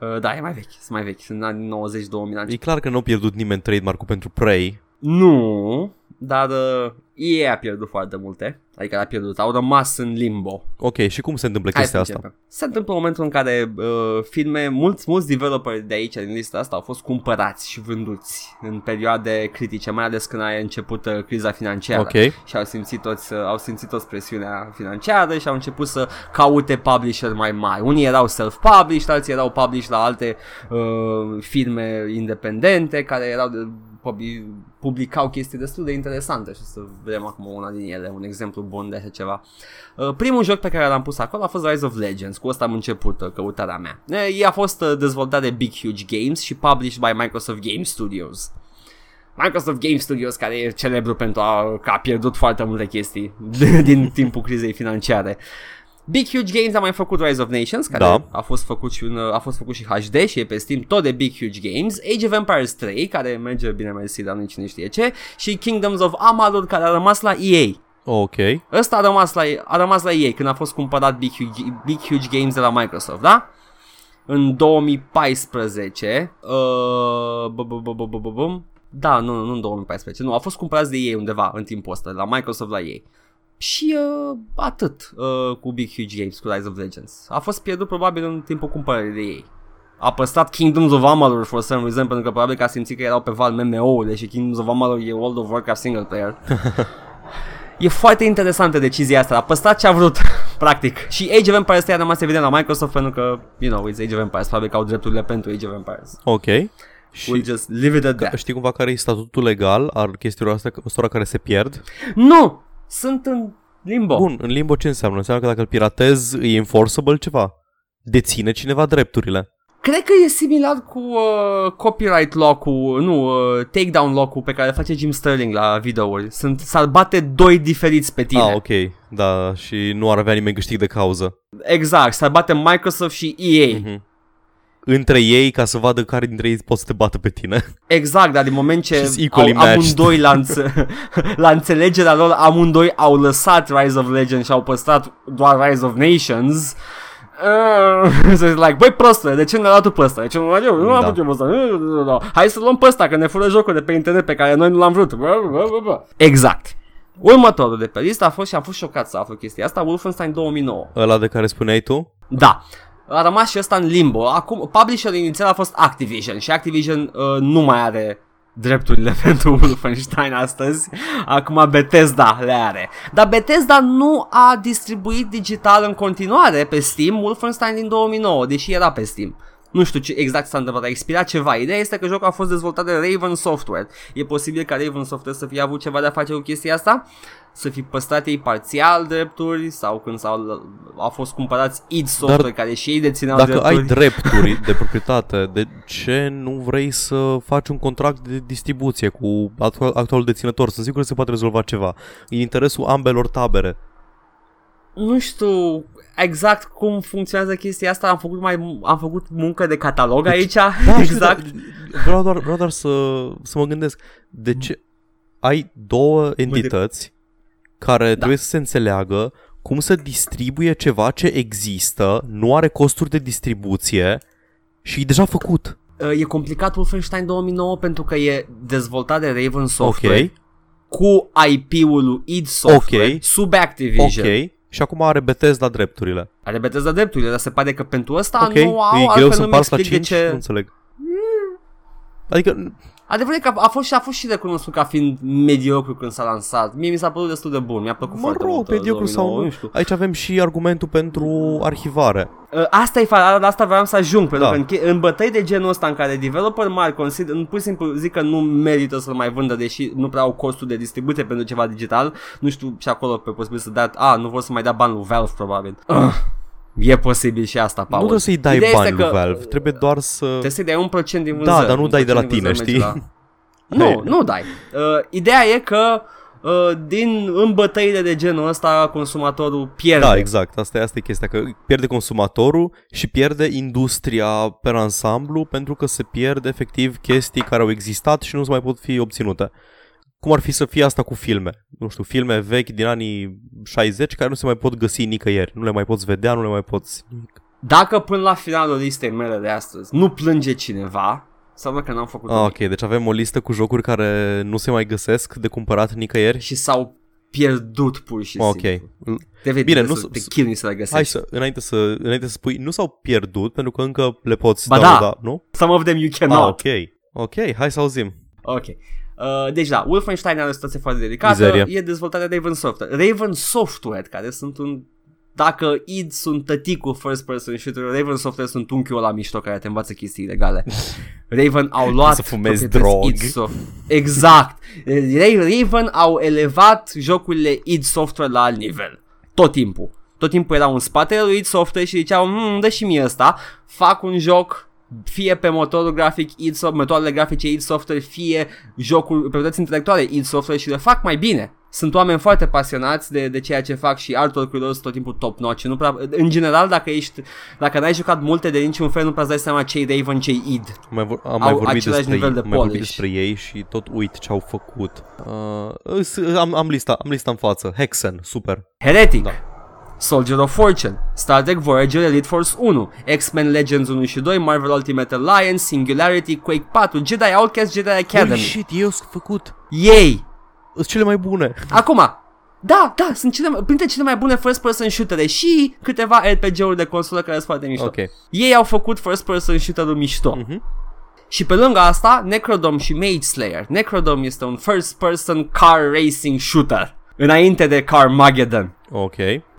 Uh, da, e mai vechi, sunt mai vechi, sunt anii nouăzeci, două mii. E clar că nu a pierdut nimeni trademark-ul pentru Prey. Nu, dar uh, ei a pierdut foarte multe, adică l-a pierdut, au rămas în limbo. Ok, și cum se întâmplă chestia asta? Se întâmplă în momentul în care uh, filme, mulți, mulți developeri de aici, din lista asta, au fost cumpărați și vânduți în perioade critice, mai ales când a început uh, criza financiară. Okay. Și au simțit, toți, uh, au simțit toți presiunea financiară și au început să caute publisher mai mari. Unii erau self-published, alții erau published la alte uh, firme independente care erau... De, publicau chestii destul de interesante și să vedem acum una din ele, un exemplu bun de așa ceva. Primul joc pe care l-am pus acolo a fost Rise of Legends, cu ăsta am început căutarea mea. Ea a fost dezvoltat de Big Huge Games și published by Microsoft Game Studios. Microsoft Game Studios, care e celebru pentru a, că a pierdut foarte multe chestii din timpul crizei financiare. Big Huge Games a mai făcut Rise of Nations, care da. a, fost făcut și un, a fost făcut și H D și e pe Steam, tot de Big Huge Games, Age of Empires trei, care merge bine mersi, dar nici nu știe ce, și Kingdoms of Amalur, care a rămas la E A. Ok. Ăsta a rămas la, a rămas la E A când a fost cumpărat Big Huge, Big Huge Games de la Microsoft, da? În două mii paisprezece, da, nu, nu în două mii paisprezece, nu, a fost cumpărat de E A undeva în timpul ăsta, de la Microsoft la E A. Și uh, atât uh, cu Big Huge Games, cu Rise of Legends. A fost pierdut probabil în timpul cumpărării de ei. A păstrat Kingdoms of Amalur for some reason, pentru că probabil că a simțit că erau pe val M M O-urile și Kingdoms of Amalur e World of Warcraft single player. E foarte interesantă decizia asta, a păstrat ce a vrut, practic. Și Age of Empires a rămas evident la Microsoft, pentru că, you know, it's Age of Empires, probabil că au drepturile pentru Age of Empires. Ok. We'll just leave it at that. Știi cumva care e statutul legal al chestiilor astea, măsura care se pierd? Nu! Sunt în limbo. Bun, în limbo ce înseamnă? Înseamnă că dacă îl piratezi e enforceable ceva. Deține cineva drepturile. Cred că e similar cu uh, copyright law-ul, nu, uh, takedown law-ul pe care face Jim Sterling la videouri. Sunt, s-ar bate doi diferiți pe tine. Ah, ok, da, și nu ar avea nimeni câștig de cauză. Exact, s-ar bate Microsoft și E A. Mm-hmm. Între ei, ca să vadă care dintre ei pot să te bată pe tine. Exact, dar din moment ce au, amândoi la, înțe- la înțelegerea lor, amândoi au lăsat Rise of Legends și au păstrat doar Rise of Nations. Uh, so like, băi prostule, de ce nu l-a luat tu pe ăsta? De ce nu l-a eu? Nu l-am putut eu pe ăsta. Hai să luăm pe ăsta, că ne fură jocul de pe internet pe care noi nu l-am vrut. Exact. Următorul de pe listă a fost și am fost șocat să aflu chestia asta, Wolfenstein două mii nouă. Ăla de care spuneai tu? Da. A rămas și ăsta în limbo. Acum, publisherul inițial a fost Activision și Activision uh, nu mai are drepturile pentru Wolfenstein astăzi. Acum Bethesda le are. Dar Bethesda nu a distribuit digital în continuare pe Steam Wolfenstein din două mii nouă, deși era pe Steam. Nu știu ce exact s-a întâmplat, a expirat ceva. Ideea este că jocul a fost dezvoltat de Raven Software. E posibil ca Raven Software să fie avut ceva de a face cu chestia asta? Să fi păstrat ei parțial drepturi sau când s-au, au fost cumpărați id Software, dar care și ei dețineau dacă drepturi. Dacă ai drepturi de proprietate, de ce nu vrei să faci un contract de distribuție cu actual, actualul deținător? Sunt sigur că se poate rezolva ceva. E interesul ambelor tabere. Nu știu exact cum funcționează chestia asta, am făcut mai am făcut muncă de catalog deci, aici. Da, exact. Știu, dar, vreau doar vreau doar să să mă gândesc de ce ai două entități care da. trebuie să se înțeleagă cum să distribuie ceva ce există, nu are costuri de distribuție și e deja făcut. E complicat Wolfenstein două mii nouă pentru că e dezvoltat de Raven Software, okay, cu I P-ul lui id Software, okay, sub Activision. Ok. Și acum are Bethesda drepturile. Are Bethesda drepturile, dar se pare că pentru ăsta okay. nu au, e greu să împarți la cinci, ce... nu înțeleg. Adică... Adevărat că a fost și a fost și recunoscut ca fiind mediocru când s-a lansat. Mie mi s-a părut destul de bun, mi-a plăcut mă foarte rog, mult. Mă rog, mediocru sau nu știu. Aici avem și argumentul pentru arhivare. Asta e fa- asta vreau să ajung, pentru da. că în, în bătăi de genul ăsta în care developer mari consider, pur și simplu zic că nu merită să-l mai vândă, deși nu prea au costul de distribuție pentru ceva digital, nu știu, și acolo pe posibil să dea, a, nu vor să mai dea bani lui Valve probabil. Uh. E posibil și asta, Paul. Nu trebuie să-i dai ideea bani lui Valve, trebuie doar să... Trebuie să-i dai un procent din vânzări. Da, dar nu dai de la tine, știi? La... Nu, nu dai. Uh, ideea e că uh, din îmbătăile de genul ăsta consumatorul pierde. Da, exact. Asta e, asta e chestia, că pierde consumatorul și pierde industria pe ansamblu, pentru că se pierde efectiv chestii care au existat și nu se mai pot fi obținute. Cum ar fi să fie asta cu filme? Nu știu, filme vechi din anii șaizeci care nu se mai pot găsi nicăieri. Nu le mai poți vedea, nu le mai poți... Dacă până la finalul listei mele de astăzi nu plânge cineva, înseamnă că n-am făcut ah, nimic. Ok, deci avem o listă cu jocuri care nu se mai găsesc de cumpărat nicăieri. Și s-au pierdut pur și simplu. Ok. Te bine, nu să, te chinui să le găsești. Hai să, înainte să, înainte să spui, nu s-au pierdut pentru că încă le poți ba da, da, nu? Some of them you cannot. Ah, ok, ok, hai să auzim. Ok. Uh, deci da, Wolfenstein are o situație foarte delicată. Mizeria. E dezvoltarea Raven Software Raven Software, care sunt un... Dacă id sunt tăticul first person shooter, Raven Software sunt unchiul ăla mișto care te învață chestii ilegale. Raven au luat să fumezi drog. Exact. Raven au elevat jocurile id Software la alt nivel. Tot timpul Tot timpul erau în spatele lui id Software și ziceau hmm, dă și mie ăsta. Fac un joc fie pe motorul grafic id Software, metoadele grafice id Software, fie jocul proprietăți intelectuale id Software și le fac mai bine. Sunt oameni foarte pasionați de, de ceea ce fac și artwork-urile lor sunt tot timpul top-notch. Nu prea, în general, dacă ești, dacă n-ai jucat multe de niciun fel, nu prea îți dai seama ce-i Raven, ce-i id. Mai vor, am mai vorbit despre, nivel de am mai vorbit despre ei și tot uit ce-au făcut. Uh, am, am, lista, am lista în față. Hexen, super. Heretic. Da. Soldier of Fortune, Star Trek Voyager Elite Force unu, X-Men Legends unu și doi, Marvel Ultimate Alliance, Singularity, Quake patru, Jedi Outcast, Jedi Academy. Holy shit, eu sunt făcut. Ei! Sunt cele mai bune. Acum, da, da, sunt cele mai, printre cele mai bune first person shootere și câteva R P G-uri de consolă care sunt foarte mișto. Okay. Ei au făcut first person shooter-ul mișto. Mm-hmm. Și pe lângă asta, Necrodome și Mage Slayer. Necrodome este un first person car racing shooter, înainte de Carmageddon. Ok.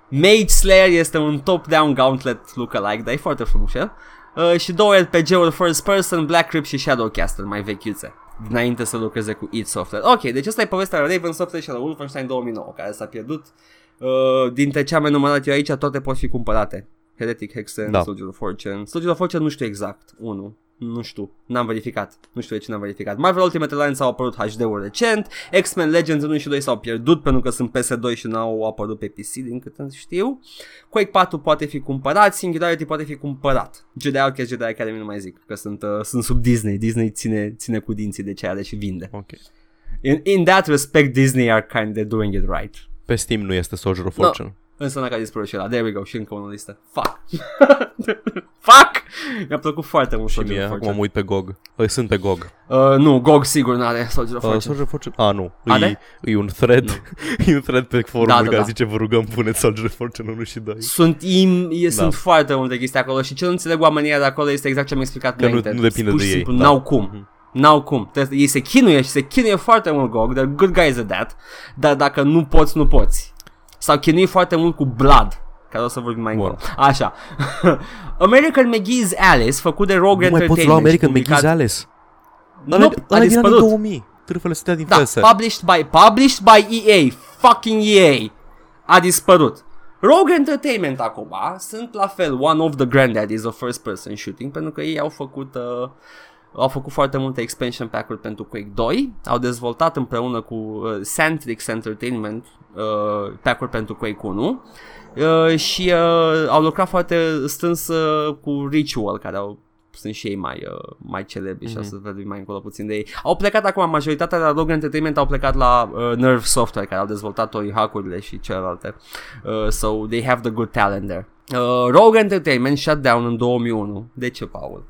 Mage Slayer este un top-down gauntlet look-alike, dar e foarte frumos el. Uh, și două R P G-uri first person, Black Crypt și Shadowcaster, mai vechiuțe, dinainte să lucreze cu id Software. Ok, deci asta e povestea Raven Software și la Wolfenstein două mii nouă, care s-a pierdut. Uh, dintre ce am enumerat eu aici, toate pot fi cumpărate. Heretic, Hexen, da. Soldier of Fortune. Soldier of Fortune nu știu exact, unul. Nu știu, n-am verificat. Nu știu de ce n-am verificat. Marvel Ultimate Alliance au apărut H D-uri recent. X-Men Legends unu și doi s-au pierdut pentru că sunt P S doi și n-au apărut pe P C, din cât știu. Quake patru poate fi cumpărat, Singularity poate fi cumpărat. Jedi Outcast, Jedi Academy nu mai zic, că sunt, uh, sunt sub Disney. Disney ține, ține cu dinții de ce are și vinde. Okay. In, in that respect, Disney are kind of doing it right. Pe Steam nu este Soldier of Fortune. No. Înseamnă că a dispărut și ăla. There we go. Și încă una listă. Fuck. Fuck. Mi-a plăcut foarte mult și mie. M-am uit pe G O G. Păi sunt pe G O G. Uh, nu, G O G sigur n-are Soldier of Fortune. Uh, Soldier of Fortune. Ah, nu. Are? E, e un thread. No. E un thread pe forum da, da, care da. zice vă rugăm puneți Soldier of Fortune unu și doi. Sunt, im, e, da. sunt foarte multe chestii acolo și ce nu înțeleg oamenii de acolo este exact ce am explicat. Că nu, nu depinde Spus de ei. Da. N-au cum. Mm-hmm. N-au cum, ei se chinuie și se chinuie foarte mult G O G. They're good guys at that. Dar dacă nu poți, nu poți. S-au chinuit foarte mult cu Blood, care o să vorbim mai încolo. Așa. American McGee's Alice, făcut de Rogue Entertainment. Nu mai poți lua American publicat... McGee's Alice. Nope, a dispărut. două mii Trâfele stătea din da, fese. Published by, published by E A. Fucking E A. A dispărut. Rogue Entertainment acum sunt la fel one of the granddaddies of first person shooting, pentru că ei au făcut... Uh... Au făcut foarte multe expansion pack-uri pentru Quake doi. Au dezvoltat împreună cu uh, Centrix Entertainment uh, pack-uri pentru Quake unu uh, și uh, au lucrat foarte strâns uh, cu Ritual, care au sunt și ei mai, uh, mai celebri, mm-hmm. și o să vedem mai încolo puțin de ei. Au plecat acum, majoritatea la Rogue Entertainment au plecat la uh, Nerve Software, care au dezvoltat Tony Hawk-urile și celelalte. Uh, so they have the good talent there. Uh, Rogue Entertainment shut down în două mii unu. De ce, Paul?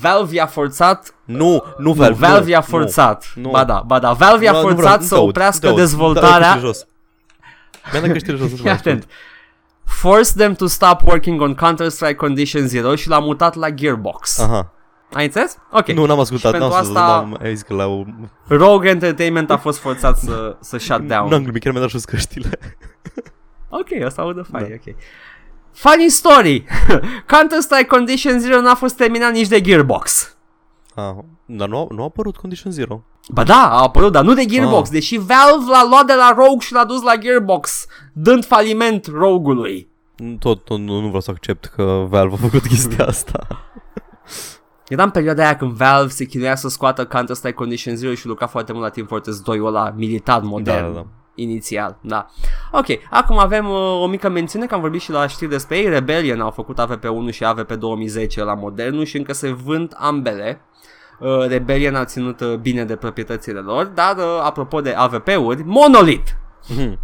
Valve i-a forțat Nu, nu Valve, nu, Valve i-a forțat nu, nu. Ba da, ba da, Valve i-a forțat nu, nu vreau, să oprească dă-o, dezvoltarea dă-o, dă-o căștile jos. Fii atent. Forced them to stop working on Counter-Strike Condition Zero și l-a mutat la Gearbox. Aha. Ai înțeles? Ok. Nu, n-am ascultat. Pentru asta Rogue Entertainment a fost forțat să, să shut down. Nu am glumit, chiar mi-a dat jos căștile. Ok, asta audă fain, da. Ok. Funny story. Counter-Strike Condition Zero n-a fost terminat nici de Gearbox. Ah, dar nu a, nu a apărut Condition Zero. Ba da, a apărut, dar nu de Gearbox, ah. Deși Valve l-a luat de la Rogue și l-a dus la Gearbox, dând faliment Rogue-ului. Tot, tot nu, nu vreau să accept că Valve a făcut chestia asta. Era în perioada aia când Valve se chinuia să scoată Counter-Strike Condition Zero și lucra foarte mult la Team Fortress doi, ăla militar modern. Da, da, da. Inițial, da. Ok, acum avem uh, o mică mențiune, că am vorbit și la știri despre ei. Rebellion au făcut A V P unu și A V P două mii zece la modernul și încă se vând ambele. uh, Rebellion a ținut uh, bine de proprietățile lor. Dar uh, apropo de A V P-uri, Monolith, mm-hmm.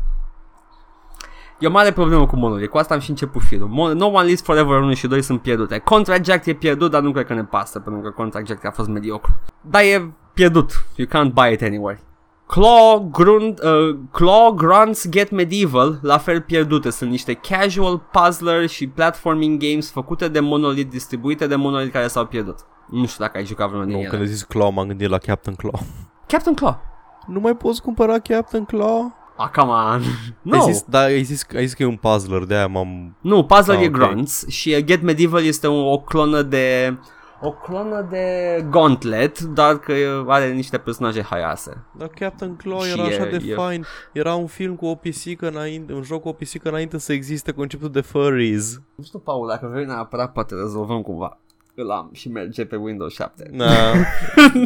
e o mare problemă cu Monolith. Cu asta am și început firul. Mon- No One Lives Forever unu și doi sunt pierdute. Contract Jack e pierdut, dar nu cred că ne pasă, pentru că Contract Jack a fost mediocru. Dar e pierdut, you can't buy it anywhere. Claw, Grunt, uh, Claw Grunts Get Medieval, la fel pierdute. Sunt niște casual puzzler și platforming games făcute de Monolith, distribuite de Monolith, care s-au pierdut. Nu știu dacă ai jucat vreunul din ele. Nu, când ai zis Claw m-am gândit la Captain Claw. Captain Claw? Nu mai poți cumpăra Captain Claw? Ah, come on. No. Ai zis, da, ai zis, ai zis că e un puzzler, de-aia m-am... Nu, puzzler ah, e okay. Grunts și Get Medieval este o, o clonă de... O clonă de Gauntlet, dar că are niște personaje haiase. Dar Captain Claw era așa e, de e... fain. Era un film cu o pisică înainte, un joc cu o pisică înainte să existe conceptul de furries. Nu știu, Paul, dacă vrei neapărat poate rezolvăm cumva. Îl am și merge pe Windows șapte. Na,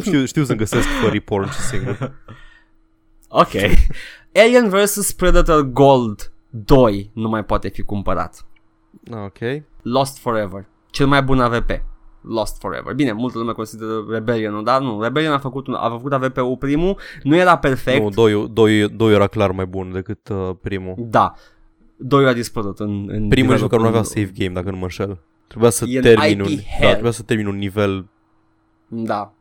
știu, știu să-mi găsesc furry porn și singur. Ok. Alien versus. Predator Gold doi nu mai poate fi cumpărat. Ok. Lost Forever, cel mai bun A V P. Lost Forever. Bine, multă lume consideră Rebellion, dar nu, Rebellion a făcut, un, a făcut A V P-ul primul, nu era perfect. Nu, doi, doi, doi era clar mai bun decât uh, primul. Da, doi a dispărut în, în primul joc, care nu avea save game, dacă nu mă înșel. Trebuia să termin un, da, trebuia să termin un nivel. Da.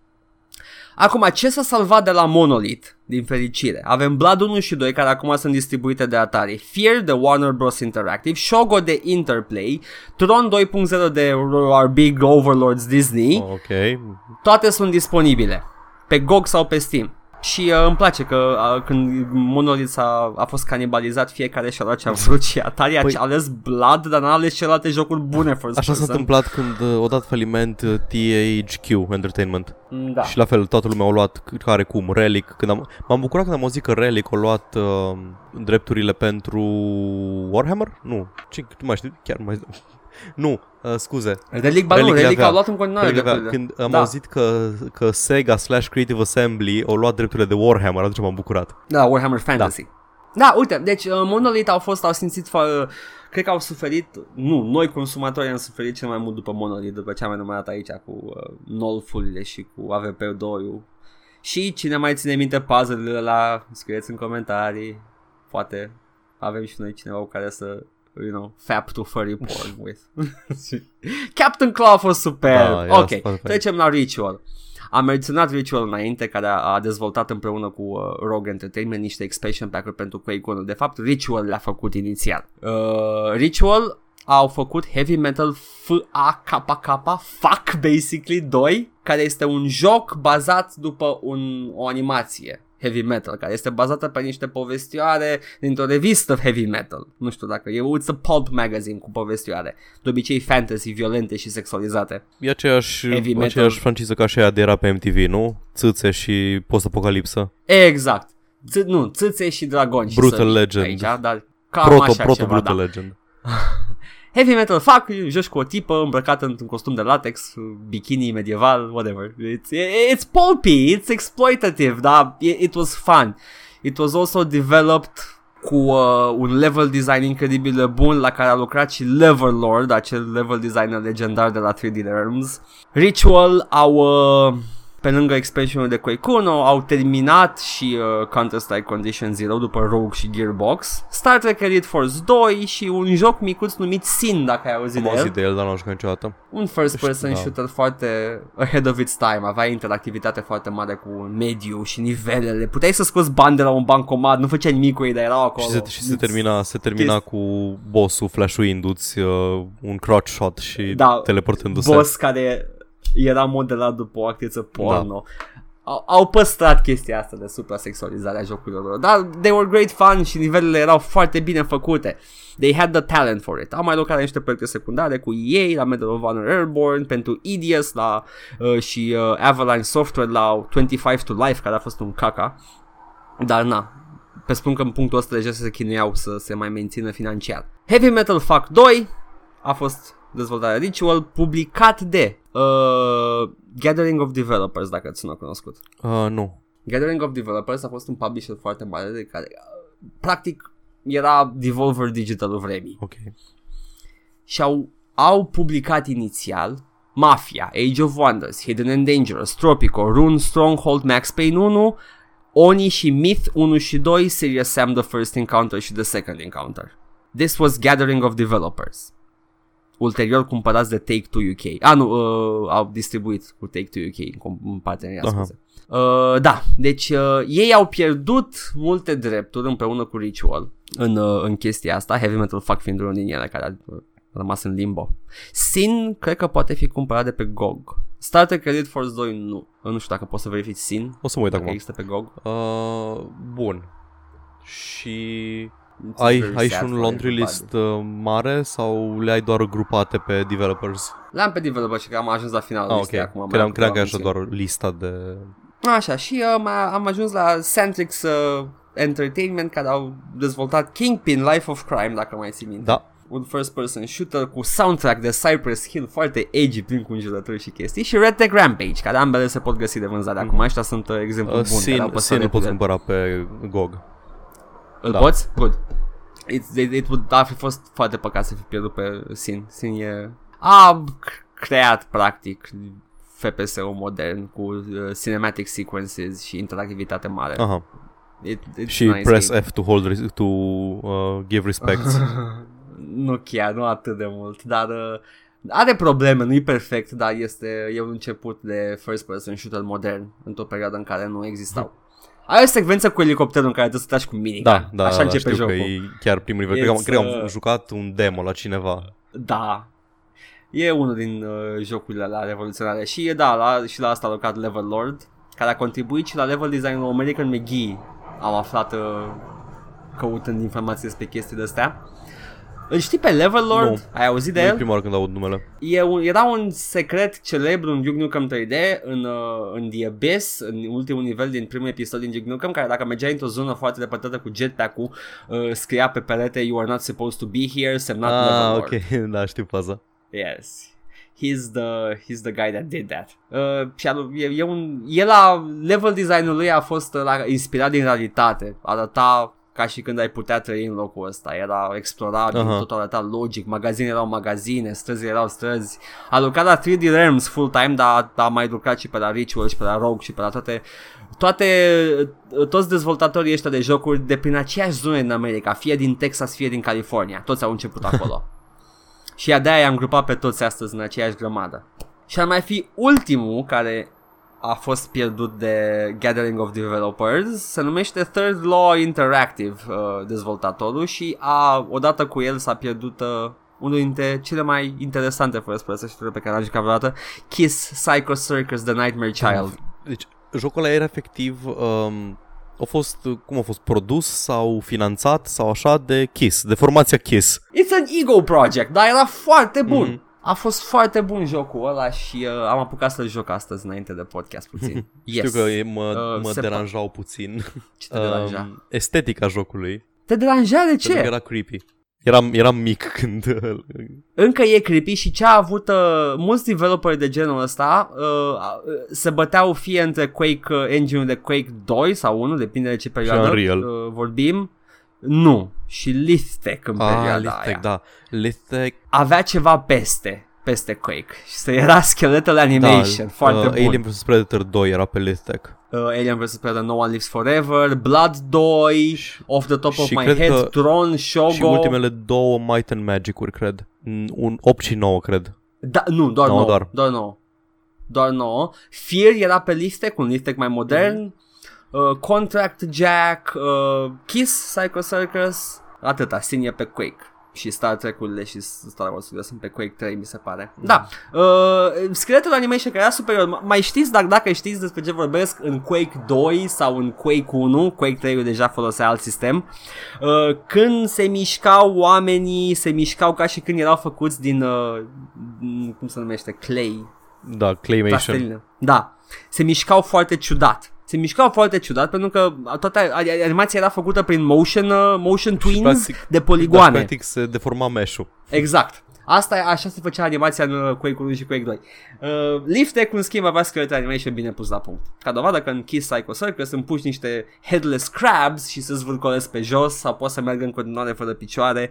Acum, ce s-a salvat de la Monolith, din fericire? Avem Blood unu și doi, care acum sunt distribuite de Atari, Fear de Warner Bros. Interactive, Shogo de Interplay, Tron doi punct zero de our big overlords Disney. Okay. Toate sunt disponibile pe G O G sau pe Steam. Și uh, îmi place că uh, când Monolith a, a fost canibalizat, fiecare și-a luat ce-a vrut și Atari păi... a ales Blood, dar n-a ales celelalte jocuri bune. First Așa person. S-a întâmplat când uh, o dat faliment uh, T H Q Entertainment. Da. Și la fel, toată lumea a luat care cum, Relic. Când am, m-am bucurat când am auzit că Relic a luat uh, drepturile pentru Warhammer? Nu, ce, nu mai știu, chiar nu mai știu. Nu, uh, scuze. Relic, ba nu, Relic a luat în continuare. Când am da. auzit că, că Sega slash Creative Assembly au luat drepturile de Warhammer, atunci m-am bucurat. Da, Warhammer Fantasy. Da, da uite, deci uh, Monolith au fost, au simțit, uh, cred că au suferit, nu, noi consumatorii am suferit cel mai mult după Monolith, după ce am enumerat aici cu uh, N O L F-urile și cu A V P doi-ul. Și cine mai ține minte puzzle-urile ăla, scrieți în comentarii, poate avem și noi cineva cu care să... You know, fap to furry porn with Captain Claw a fost superb. Da, ok, perfect. Trecem la Ritual. Am menționat Ritual înainte, care a, a dezvoltat împreună cu uh, Rogue Entertainment niște expansion pack-uri pentru Quake unu. De fapt, Ritual le-a făcut inițial. uh, Ritual au făcut Heavy Metal F A K K, Fuck Basically doi, care este un joc bazat după un, o animație Heavy Metal, care este bazată pe niște povestioare dintr-o revistă Heavy Metal. Nu știu dacă e, it's a pulp magazine cu povestioare, de obicei fantasy, violente și sexualizate. E aceeași, aceeași franciză ca și aia de era pe M T V, nu? Țâțe și post-apocalipsă. Exact. Ț- nu, țâțe și dragoni. Brutal Legend. Aici, dar cam proto, așa proto ceva, Brutal da. Legend. Heavy Metal fac, joci cu o tipă îmbrăcată într-un costum de latex, bikini medieval, whatever. It's, it's pulpy, it's exploitative, dar it was fun. It was also developed cu uh, un level design incredibil de bun, la care a lucrat și Level Lord, acel level designer legendar de la trei D Realms. Ritual au, uh, pe lângă expansionul de Koikuno, au terminat și uh, Counter-Strike Condition Zero după Rogue și Gearbox, Star Trek Elite Force doi și un joc micuț numit Sin, dacă ai auzit de el. Am auzit de el, dar n-am jucat niciodată. Un first person da. shooter foarte ahead of its time, avea interactivitate foarte mare cu mediul și nivelele, puteai să scoți bani de la un bancomat, nu făcea nimic cu ei, dar erau acolo. Și se, și se termina, se termina cu boss-ul flash-uindu-ți uh, un crotch shot și da, teleportându-se. Boss care... era modelat după o actriță porno. Da. Au, au păstrat chestia asta de supra-sexualizarea jocurilor lor. Dar they were great fun și nivelele erau foarte bine făcute. They had the talent for it. Am mai lucrat la niște proiecte secundare cu E A, la Medal of Honor Airborne, pentru Idias la, uh, și uh, Avalanche Software la twenty-five to life, care a fost un caca. Dar na, pe spun că în punctul ăsta deja se chinuiau să se mai mențină financiar. Heavy Metal Fuck doi a fost dezvoltarea Ritual, publicat de uh, Gathering of Developers, dacă ți nu a cunoscut. Uh, nu. Gathering of Developers a fost un publisher foarte mare, de care uh, practic era Devolver Digital-ul vremii. Ok. Și au, au publicat inițial Mafia, Age of Wonders, Hidden and Dangerous, Tropico, Rune, Stronghold, Max Payne unu, Oni și Myth unu și doi, Serious Sam The First Encounter și The Second Encounter. This was Gathering of Developers. Ulterior cumpărați de Take Two U K. Ah, nu, uh, au distribuit cu Take Two U K în parteneria, scuze. Uh, da, deci uh, ei au pierdut multe drepturi împreună cu Ritual în, uh, în chestia asta, Heavy Metal Fuck fiind unul din ele care a rămas în limbo. Sin, cred că poate fi cumpărat de pe G O G. Star Trek Elite Force doi, nu. Nu știu dacă poți să verifici Sin. O să mă uit acum. Există pe G O G. Uh, bun. Și... Ai, ai și un laundry list uh, mare sau le ai doar grupate pe developers? Le-am pe developers și că am ajuns la finalul ah, listei. Okay. Cream, cream că așa doar lista de... Așa, și uh, am ajuns la Centrix uh, Entertainment, care au dezvoltat Kingpin Life of Crime, dacă mai ții minte. Da. Un first person shooter cu soundtrack de Cypress Hill foarte edgy, plin cu înjurături și chestii, și Red Dead Rampage, care ambele se pot găsi de vânzare mm. acum. Ăștia sunt uh, exemplu uh, bun. Sin nu poți cumpăra pe G O G. Îl da. poți? Good. It, it, it would, ar fi fost foarte păcat să fi pierdut pe Sin. Sin e... a creat, practic, F P S-ul modern cu uh, cinematic sequences și interactivitate mare. Aha. It, și nice press game. F to hold, to uh, give respect. Nu chiar, nu atât de mult, dar... Uh, are probleme, nu-i perfect, dar este un început de first person shooter modern într-o perioadă în care nu existau. Ai o secvență cu elicopterul în care trebuie să tragi cu minigun. Da, da, așa da, începe jocul. Că e chiar primul nivel. Cred, cred că am jucat un demo la cineva. Da. E unul din uh, jocurile la revoluționare. Și e da, la, și la asta a lucrat Level Lord, care a contribuit și la level design-ul American McGee. Am aflat uh, căutând informații despre chestii de-astea. Îl știi pe Level Lord? Nu. Ai auzit de nu el? Nu e prima oară când aud numele. E un, era un secret celebru în Duke Nukem trei D, în, în The Abyss, în ultimul nivel din primul episod din Duke Nukem, care dacă mergeai într-o zonă foarte depărtată cu jetpack-ul, uh, scria pe perete "You are not supposed to be here", semnat ah, Level Lord. Ah, ok, da, știu faza. Yes. He's the, he's the guy that did that. Uh, și a, e, e un, el a, level design-ul lui a fost la, inspirat din realitate. Arăta... ca și când ai putea trăi în locul ăsta. Era explorabil, uh-huh. Totul arăta logic. Magazine erau magazine, străzi erau străzi. A lucrat la trei D Realms full time, dar a mai lucrat și pe la Ritual și pe la Rogue și pe la toate, toate toți dezvoltatorii ăștia de jocuri de prin aceeași zone în America, fie din Texas, fie din California. Toți au început acolo. Și de-aia i-am grupat pe toți astăzi în aceeași grămadă. Și ar mai fi ultimul care a fost pierdut de Gathering of Developers, se numește Third Law Interactive, uh, dezvoltatorul, și a, odată cu el s-a pierdut uh, unul dintre cele mai interesante first person shooter pe care l-am jucat vreodată, Kiss Psycho Circus The Nightmare Child. Deci, jocul ăla era efectiv, um, a fost, cum a fost, produs sau finanțat sau așa de Kiss, de formația Kiss. It's an ego project, dar era foarte bun. Mm-hmm. A fost foarte bun jocul ăla și uh, am apucat să-l joc astăzi înainte de podcast puțin. Yes. Știu că mă, mă uh, deranjau pa- puțin. Ce te deranja? Uh, estetica jocului. Te deranja de ce? Pentru că era creepy. Eram, eram mic când... Încă e creepy și ce a avut... Uh, mulți developeri de genul ăsta uh, se băteau fie între Quake, uh, engine-ul de Quake doi sau unu, depinde de ce perioadă uh, vorbim. Nu. Și Lithtec în perioada ah, aia. Da. Lithtec avea ceva peste. Peste Quake. Și era Skeletal Animation. Da, foarte uh, bun. Alien versus. Predator doi era pe Lithtec. Uh, Alien versus. Predator, No One Lives Forever, Blood doi, și, Off the Top of My Head, Tron, Shogo. Și ultimele două Might and Magic-uri, cred. Un opt și nouă, cred. Da, nu, doar nouă. Doar. doar nouă. Doar nouă. Fear era pe Lithtec, un Lithtec mai modern. Mm-hmm. Uh, Contract Jack, uh, Kiss, Psycho Circus. Atâta, Sin e pe Quake. Și Star Trek-urile și Star Wars-urile sunt pe Quake trei, mi se pare. Da, uh, Skeletal Animation, care era superior. Mai știți, dar dacă știți despre ce vorbesc, în Quake doi sau în Quake unu, Quake trei-ul deja folosea alt sistem, uh, când se mișcau oamenii, se mișcau ca și când erau făcuți din, uh, cum se numește, clay. Da, claymation. Plastelină. Da, se mișcau foarte ciudat. Se mișcau foarte ciudat pentru că toată animația era făcută prin motion, uh, motion twins plastic, de poligoane. Da, practic se deforma mesh-ul. Exact. Asta, așa se făcea animația în Quake unu și Quake doi. Uh, Liftec, în schimb, avea Skeletal Animation bine pus la punct. Ca dovadă că în Kiss Psycho Circus îmi puși niște headless crabs și se zvârcolesc pe jos sau poți să meargă în continuare fără picioare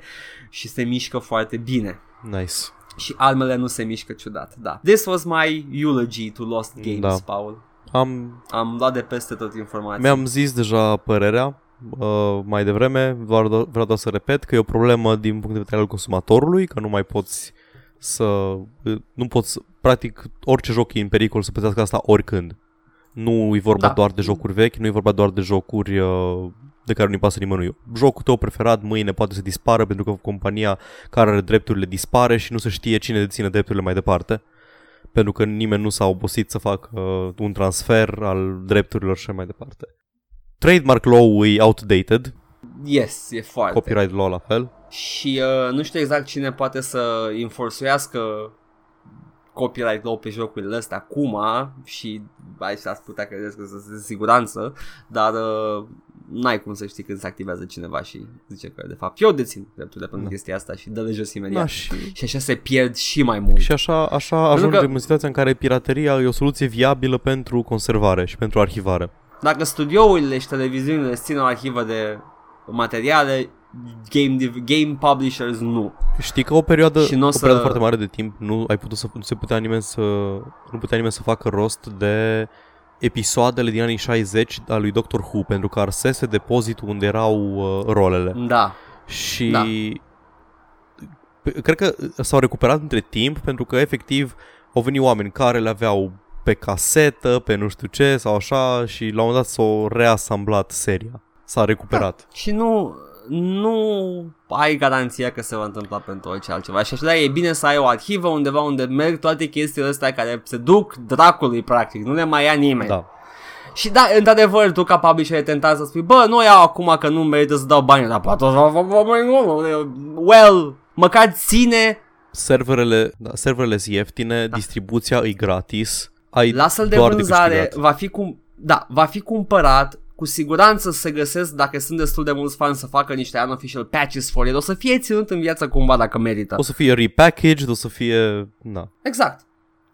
și se mișcă foarte bine. Nice. Și armele nu se mișcă ciudat, da. This was my eulogy to Lost Games, da. Paul. Am, am luat de peste tot informații. Mi-am zis deja părerea uh, mai devreme, doar, do- vreau doar să repet că e o problemă din punct de vedere al consumatorului, că nu mai poți să... Nu poți, practic, orice joc e în pericol să plătească asta oricând. Nu e vorba da. doar de jocuri vechi, nu e vorba doar de jocuri uh, de care nu-i pasă nimănui. Jocul tău preferat mâine poate să dispară pentru că compania care are drepturile dispare și nu se știe cine deține drepturile mai departe. Pentru că nimeni nu s-a obosit să facă uh, un transfer al drepturilor și mai departe. Trademark law e outdated. Yes, e foarte. Copyright law la fel. Și uh, nu știu exact cine poate să înforțuiască copyright law pe jocurile astea acum și aici ați putea credeți că sunt în siguranță, dar uh, n-ai cum să știi când se activează cineva și zice că de fapt eu dețin drepturile pentru da. chestia asta și dă-le jos imediat. Da, și... și așa se pierd și mai mult. Și așa, așa ajungem că... în situația în care pirateria e o soluție viabilă pentru conservare și pentru arhivare. Dacă studiourile și televiziunile țin o arhivă de materiale, Game, game publishers nu. Știi că o perioadă, n-o o perioadă să... foarte mare de timp nu ai putut să nu se putea nimeni să nu putea nimeni să facă rost de episoadele din anii șaizeci al lui Doctor Who pentru că arsese depozitul unde erau uh, rolele. Da. Și da. Cred că s-au recuperat între timp pentru că efectiv au venit oameni care le aveau pe casetă, pe nu știu ce sau așa și la un moment dat s-au reasamblat seria. S-a recuperat. Da. Și nu nu ai garanția că se va întâmpla pentru orice altceva. Și așa e bine să ai o arhivă undeva unde merg toate chestiile astea care se duc dracului practic, nu le mai ia nimeni. Da. Și da, într-adevăr, tu ca publisher ai tentat să spui, bă, nu iau acum că nu merită să dau bani, dar poate well, măcar ține serverele, da, serverele sunt ieftine, da. Distribuția e gratis. Ai lasă-l de vânzare, va fi cum da, va fi cumpărat. Cu siguranță se găsesc, dacă sunt destul de mulți fani, să facă niște unofficial patches for it. O să fie ținut în viață cumva dacă merită. O să fie repackaged, o să fie... Na. Exact.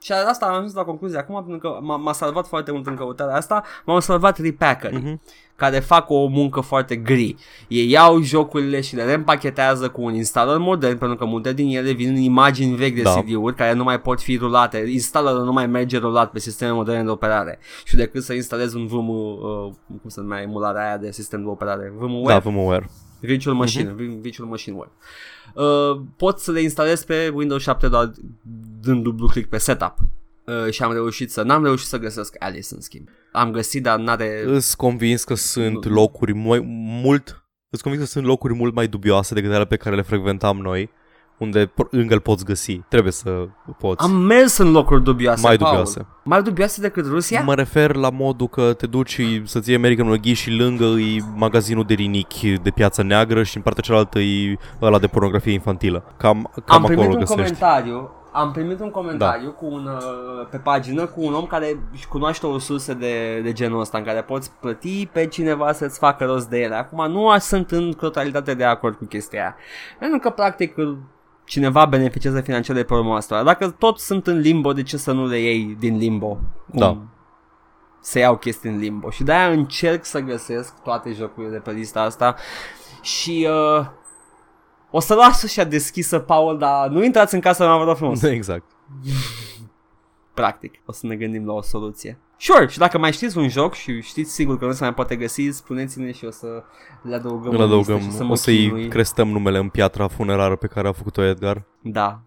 Și asta am ajuns la concluzie acum, pentru că m- m-a salvat foarte mult în căutarea asta. M-au salvat repackeri, mm-hmm. care fac o muncă foarte gri. Ei iau jocurile și le reîmpachetează cu un installer modern, pentru că multe din ele vin în imagini vechi de da. C D-uri care nu mai pot fi rulate. Installerul nu mai merge rulat pe sisteme moderne de operare. Și decât să instalezi un V M, uh, cum se numea emularea aia de sistem de operare, VMware. Da, VMware. Virtual Machine, mm-hmm. Virtual Machine uh, pot să le instalez pe Windows șapte doar dând dublu click pe setup. Uh, și am reușit să n-am reușit să găsesc Alice în schimb. Am găsit, dar n-are. Îs convins că sunt nu. locuri mai mult, îs convins că sunt locuri mult mai dubioase decât alea pe care le frecventam noi, unde încă îl poți găsi. Trebuie să poți. Am mers în locuri dubioase, mai Paul. dubioase. Mai dubioase decât Rusia? Mă refer la modul că te duci să-ți iei American Ogi și lângă e magazinul de rinichi de Piața Neagră și în partea cealaltă e ăla de pornografie infantilă. Cam, cam am acolo găsești. Am primit un comentariu, am primit un comentariu da. cu un, pe pagină cu un om care cunoaște o sursă de, de genul ăsta în care poți plăti pe cineva să-ți facă rost de ele. Acum nu sunt în totalitate de acord cu chestia aia. Pentru că practic cineva beneficiază financiar de problema asta. Dacă toți sunt în limbo, de ce să nu le iei din limbo? Cum? Da. să iau chestii în limbo și de-aia încerc să găsesc toate jocurile de pe lista asta și uh, o să las așa deschisă, Paul, dar nu intrați în casa mea, vă dau frumos. Exact. Practic, o să ne gândim la o soluție. Sure, și dacă mai știți un joc și știți sigur că nu se mai poate găsi, spuneți-ne și o să le adăugăm. Le adăugăm, și să o să-i chinui. Crestăm numele în piatra funerară pe care a făcut-o Edgar. Da,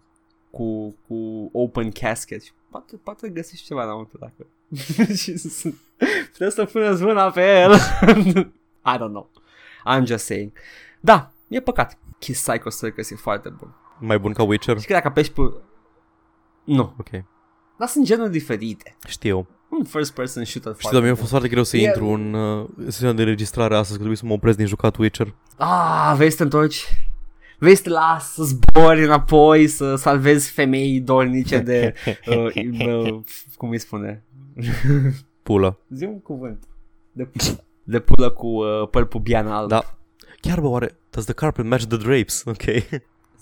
cu, cu open casket. Poate, poate găsești ceva înăuntru dacă... Putem să puneți mâna pe el. I don't know, I'm just saying. Da, e păcat. Kiss Psycho Circus e foarte bun. Mai bun ca Witcher? Știi că dacă apeși pe... Nu. Ok. Dar sunt genuri diferite. Știu. Un first person shooter. Știu, dar mi-a fost foarte greu să e... intru în uh, sesiunea de registrare astăzi, că trebuie să mă opresc din jucat Witcher. Ah, vei să te întorci? Vei să te las, să zbori înapoi, să salvezi femei dornice de... Uh, uh, cum îi spune? Pulă. Zi un cuvânt. De pulă, de pulă cu uh, păr pubian alb. Da. Chiar bă, oare... Does the carpet match the drapes? Ok.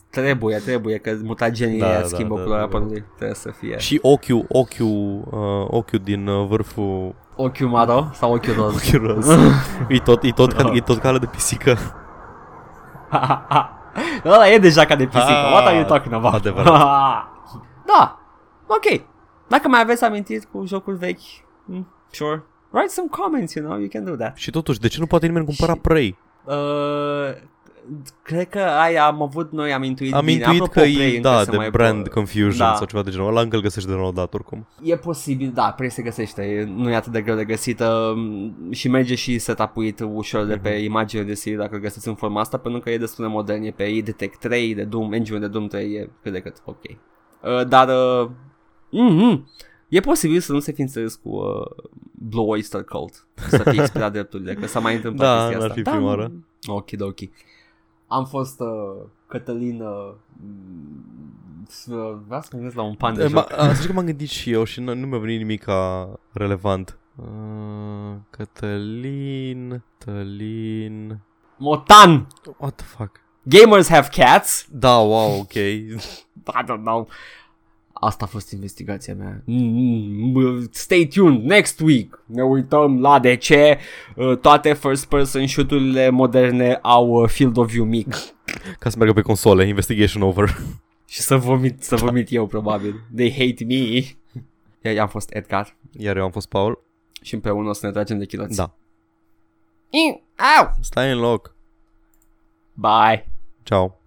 Trebuie, trebuie, că mutagenii da, schimbă da, culoarea da, părului, trebuie să fie. Și ochiul, ochiul, uh, ochiul din uh, vârful... Ochiul maro sau ochiul roz? Ochiul roz. e, tot, e, tot ca, e tot ca de pisică. Ăla e deja ca de pisică, what are you talking about? Adevărat. Da, ok. Dacă mai aveți amintiri cu jocuri vechi, mm, sure, write some comments, you know, you can do that. Și totuși, de ce nu poate nimeni cumpăra și... Prey? Uh, cred că aia am avut noi, am intuit am bine. Am intuit că e, da, de brand po- confusion da. Sau ceva de genul. Ăla încă îl găsești de nou dat oricum. E posibil, da, Prey se găsește, e, nu e atât de greu de găsit uh, și merge și setup-uit ușor mm-hmm. de pe imagine de serie dacă găsiți în forma asta, pentru că e destul de modern, e pe Iditec trei, de Doom, engine de Doom trei, e cât de cât ok. Uh, dar uh, mm-hmm. e posibil să nu se fi înțeles cu uh, Blue Oyster Cult, să fie expirat drepturile, că s-a mai întâmplat da, chestia asta. Da, ar fi prima oară. Ok, da, ok. Am fost uh, Cătălin, uh, vreau să mă gândesc la un pan de joc. Să zic că m-am gândit și eu și nu, nu mi-a venit nimic relevant. Uh, Cătălin, Cătălin... Motan! What the fuck? Gamers have cats? Da, wow, ok. I don't know. Asta a fost investigația mea. Stay tuned, next week ne uităm la de ce toate first person shoot-urile moderne au field of view mic. Ca să meargă pe console, investigation over. Și să vomit, să vomit eu probabil. They hate me. Iar eu am fost Edgar. Iar eu am fost Paul. Și împreună o să ne tragem de chiloți. Da. In, au! Stai în loc. Bye. Ciao.